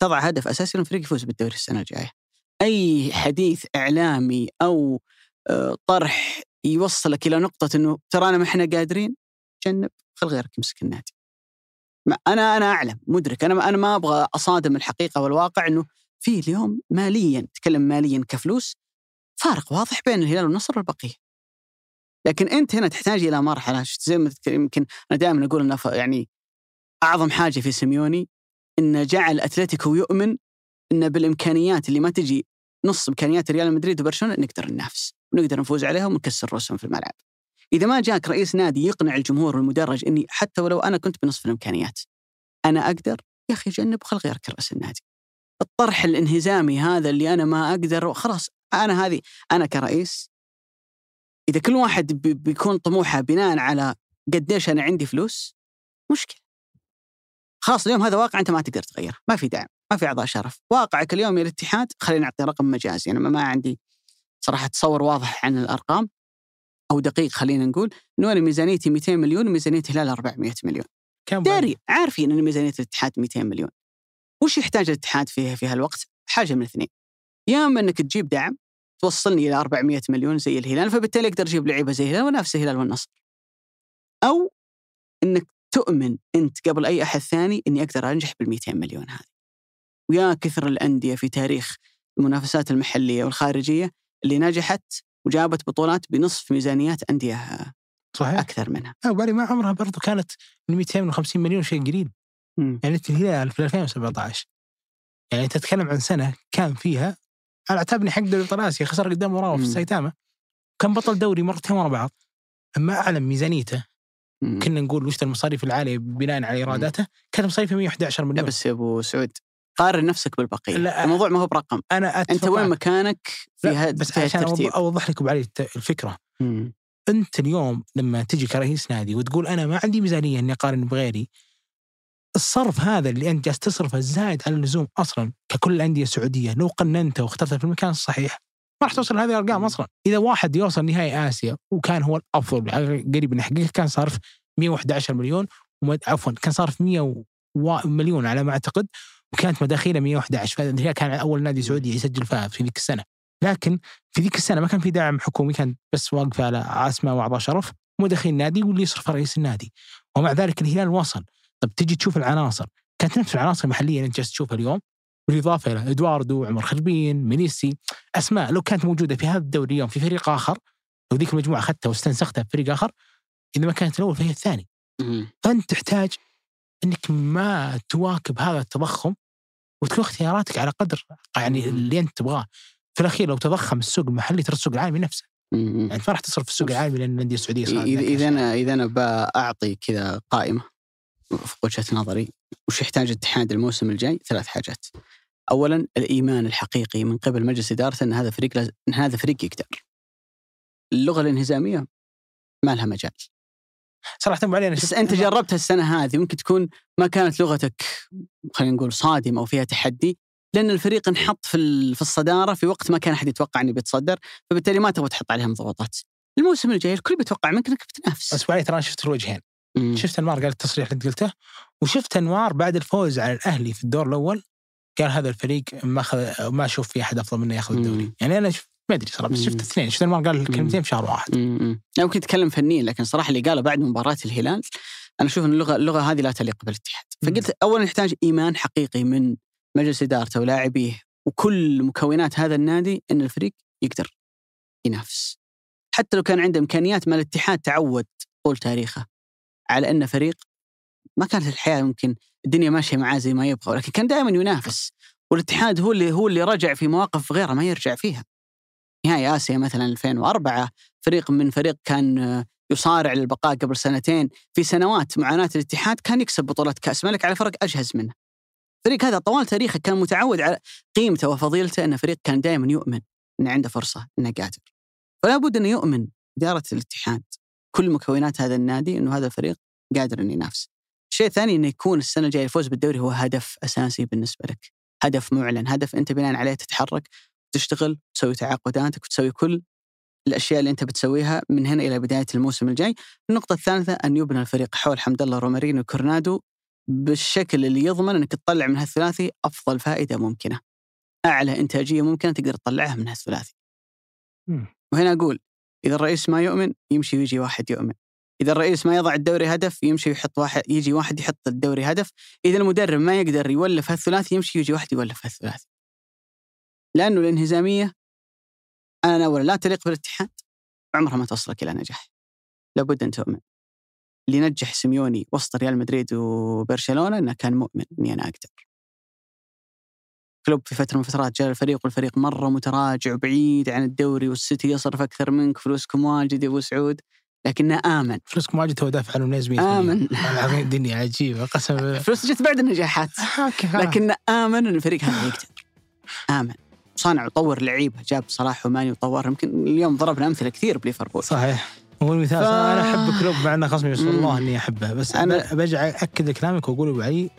تضع هدف أساسي للفريق يفوز بالدوري السنة الجاية. أي حديث إعلامي أو طرح يوصلك إلى نقطة أنه ترانا ما إحنا قادرين جنب، خل غيرك يمسك النادي. أنا أعلم مدرك، أنا ما أبغى أصادم الحقيقة والواقع أنه في اليوم مالياً تكلم مالياً كفلوس فارق واضح بين الهلال والنصر والبقية، لكن أنت هنا تحتاج إلى مرحلة زي ما يمكن أنا دائماً أقول إنه يعني أعظم حاجة في سيميوني إنه جعل أتلتيكو يؤمن إنه بالإمكانيات اللي ما تجي نص إمكانيات ريال مدريد وبرشلونة نقدر ننافس ونقدر نفوز عليهم ونكسر رؤوسهم في الملعب. إذا ما جاك رئيس نادي يقنع الجمهور والمدرج إني حتى ولو أنا كنت بنصف الإمكانيات أنا أقدر، يا أخي جنب خل غيرك رئيس النادي. الطرح الانهزامي هذا اللي أنا ما أقدر خلاص أنا هذه أنا كرئيس. إذا كل واحد بيكون طموحه بناء على قديش أنا عندي فلوس مشكلة. خلاص اليوم هذا واقع أنت ما تقدر تغيره، ما في دعم، ما في أعضاء شرف. واقعك اليوم يا الاتحاد، خلينا نعطي رقم مجازي، أنا ما عندي صراحة تصور واضح عن الأرقام أو دقيق، خلينا نقول إنه أنا ميزانيتي 200 مليون وميزانية الهلال 400 مليون. داري عارفين إن ميزانية الاتحاد 200 مليون. وش يحتاج الاتحاد في هالوقت؟ حاجة من الاثنين، يا إما إنك تجيب دعم توصلني إلى 400 مليون زي الهلال، فبالتالي أقدر أجيب لعيبة زي الهلال ونفس الهلال والنصر، أو إنك تؤمن أنت قبل أي أحد ثاني إني أقدر أنجح بال200 مليون هذه. ويا كثر الأندية في تاريخ المنافسات المحلية والخارجية اللي نجحت وجابت بطولات بنصف ميزانيات أندية صحيح أكثر منها. بالي ما عمرها برضو كانت من 250 مليون شيء قليل. يعني الهلال في 2017 يعني تتكلم عن سنة كان فيها على اعتبني حق دوري ابطال اسيا، خسر قدام وراو في السيتامة، كان بطل دوري مرتين ورا بعض، اما اعلم ميزانيته كنا نقول وش المصاريف العاليه بناء على اراداته، كانت مصاريفه 111 مليون. لا بس يا ابو سعود قارن نفسك بالبقيه، الموضوع ما هو برقم. انا انت وين مكانك في هذا الترتيب؟ اوضح لكم علي الفكره. انت اليوم لما تجي كرئيس نادي وتقول انا ما عندي ميزانيه اني اقارن بغيري، الصرف هذا اللي أنت جالس تصرفه زايد عن اللزوم أصلاً. ككل الأندية السعودية لو قننته واخترته في المكان الصحيح ما راح توصل هذه الأرقام أصلاً. إذا واحد يوصل نهائي آسيا وكان هو الأفضل قريب من حقيقة كان صارف 111 مليون عفواً كان صارف 100 مليون على ما أعتقد، وكانت مداخيله 111، فهذا كان أول نادي سعودي يسجل فيها في ذيك السنة. لكن في ذيك السنة ما كان في دعم حكومي، كان بس واقف على عاصمة وأعضاء شرف مداخيل نادي واللي يصرف رئيس النادي، ومع ذلك الهلال وصل. طب تجي تشوف العناصر، كانت نفس العناصر المحلية اللي أنت جالس تشوفها اليوم، بالإضافة إلى إدواردو، عمر خربين، ميليسي، أسماء لو كانت موجودة في هذا الدوري اليوم في فريق آخر، لو ذيك المجموعة أخذتها واستنسختها في فريق آخر، إذا ما كانت الأول فهي الثاني. فأنت تحتاج أنك ما تواكب هذا التضخم وتكون اختياراتك على قدر يعني اللي أنت تبغاه. في الأخير لو تضخم السوق المحلي ترى السوق العالمي نفسه، يعني ما راح تصرف في السوق العالمي لأن الأندية السعودية صارت. إذا أنا بأعطي كذا قائمة في وجهة نظري وش يحتاج الاتحاد الموسم الجاي، ثلاث حاجات. أولاً الإيمان الحقيقي من قبل مجلس إدارته أن هذا فريق يقدر. اللغة الانهزامية ما لها مجال صراحة. بس أنت جربتها السنة هذه، ممكن تكون ما كانت لغتك خلينا نقول صادمة أو فيها تحدي، لأن الفريق انحط في الصدارة في وقت ما كان أحد يتوقع أنه بيتصدر، فبالتالي ما تبغى تحط عليهم ضغوطات. الموسم الجاي الكل بيتوقع منك أنك بتنافس. بس بعدين ترى شفت الوجهين، شفت أنوار قال التصريح اللي قلته، وشفت أنوار بعد الفوز على الأهلي في الدور الأول قال هذا الفريق ما أشوف فيه أحد أفضل منه يأخذ الدوري. يعني أنا ما أدري صراحة، بس شفت الاثنين، شفت أنوار قال الكلمتين في شهر واحد. أنا كنت أتكلم فنيا، لكن صراحة اللي قاله بعد مباراة الهلال أنا أشوف أن اللغة هذه لا تليق بالاتحاد. فقلت أولا يحتاج إيمان حقيقي من مجلس إدارته ولاعبيه وكل مكونات هذا النادي أن الفريق يقدر ينافس، حتى لو كان عنده إمكانيات. ما الاتحاد تعود طول تاريخه على أنه فريق ما كانت الحياة ممكن الدنيا ماشية معاه زي ما يبغى، ولكن كان دائما ينافس. والاتحاد هو اللي رجع في مواقف غيره ما يرجع فيها. نهائي آسيا مثلا 2004 فريق من فريق كان يصارع للبقاء قبل سنتين، في سنوات معاناة الاتحاد كان يكسب بطولة كأس ملك على فرق أجهز منه. الفريق هذا طوال تاريخه كان متعود على قيمته وفضيلته أنه فريق كان دائما يؤمن أنه عنده فرصة، أنه قادر. فلا بد أن يؤمن إدارة الاتحاد كل مكونات هذا النادي أنه هذا الفريق قادر أن ينافس. الشيء الثاني أنه يكون السنة الجاية الفوز بالدوري هو هدف أساسي بالنسبة لك، هدف معلن، هدف أنت بناء عليه تتحرك وتشتغل وتسوي تعاقداتك وتسوي كل الأشياء اللي أنت بتسويها من هنا إلى بداية الموسم الجاي. النقطة الثالثة أن يبنى الفريق حول حمد الله، رومارينيو، وكورنادو بالشكل اللي يضمن أنك تطلع من هالثلاثي أفضل فائدة ممكنة، أعلى إنتاجية ممكنة تقدر تطلعها من هالثلاثي. وهنا أقول إذا الرئيس ما يؤمن يمشي ويجي واحد يؤمن، إذا الرئيس ما يضع الدوري هدف يمشي ويحط واحد، يجي واحد يحط الدوري هدف، إذا المدرب ما يقدر يولف هالثلاثي يمشي ويجي واحد يولف هالثلاثي. لأنه الانهزامية أنا أولا لا تليق بالاتحاد، عمرها ما توصلك إلى نجاح. لابد أن تؤمن. اللي نجح سيميوني وسط ريال مدريد وبرشلونة أنه كان مؤمن أني أنا أقدر. كلوب في فترة من فترات جاء الفريق والفريق مرة متراجع بعيد عن الدوري، والسيتي يصرف أكثر منك، فلوسكم واجد يا أبو سعود، لكنه آمن. فلوسكم واجد هو دافع عنه نازمين آمن. العظيم الدنيا عجيبة قسم. فلوس جت بعد النجاحات، لكنه آمن أن الفريق هذا يقدر. آمن صانع وطور لعيبة، جاب صلاح وماني وطور. يمكن اليوم ضربنا أمثلة كثير بليفربول صحيح، هو المثال. انا احب كلوب مع انه خصمي، بس والله اني احبه، بس انا برجع اكد كلامك واقول ابو علي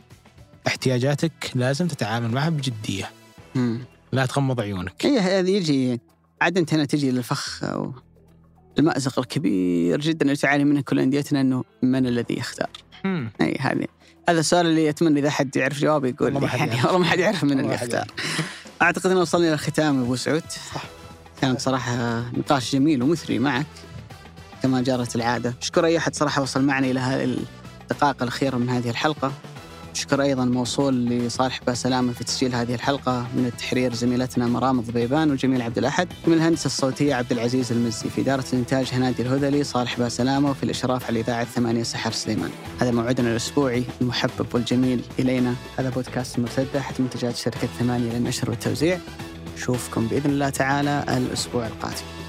احتياجاتك لازم تتعامل معها بجديه، لا تغمض عيونك. اي هذا يجي عاد انت هنا تجي للفخ او المأزق الكبير جدا اللي تعاني منه كل انديتنا، انه من الذي يختار. اي هذا السؤال اللي اتمنى اذا حد يعرف جوابه يقول لي، والله ما حد يعرف من اللي يختار. اعتقد ان وصلنا للختام ابو سعود. صح، كان صراحه نقاش جميل ومثري معك كما جرت العاده. اشكر اي احد صراحه وصل معنا الى هذه الدقائق الاخيره من هذه الحلقه. شكر أيضاً موصول لصالح باسلامة في تسجيل هذه الحلقة، من التحرير زميلتنا مرام الضبيبان وجميل عبد الأحد، من الهندسة الصوتية عبد العزيز المزي، في إدارة الإنتاج هنادي الهذلي، صالح باسلامة، وفي الإشراف على الإذاعة 8 سحر سليمان. هذا موعدنا الأسبوعي المحبب والجميل إلينا، هذا بودكاست المرتدة تحت منتجات شركة 8 للنشر والتوزيع. نشوفكم بإذن الله تعالى الأسبوع القادم.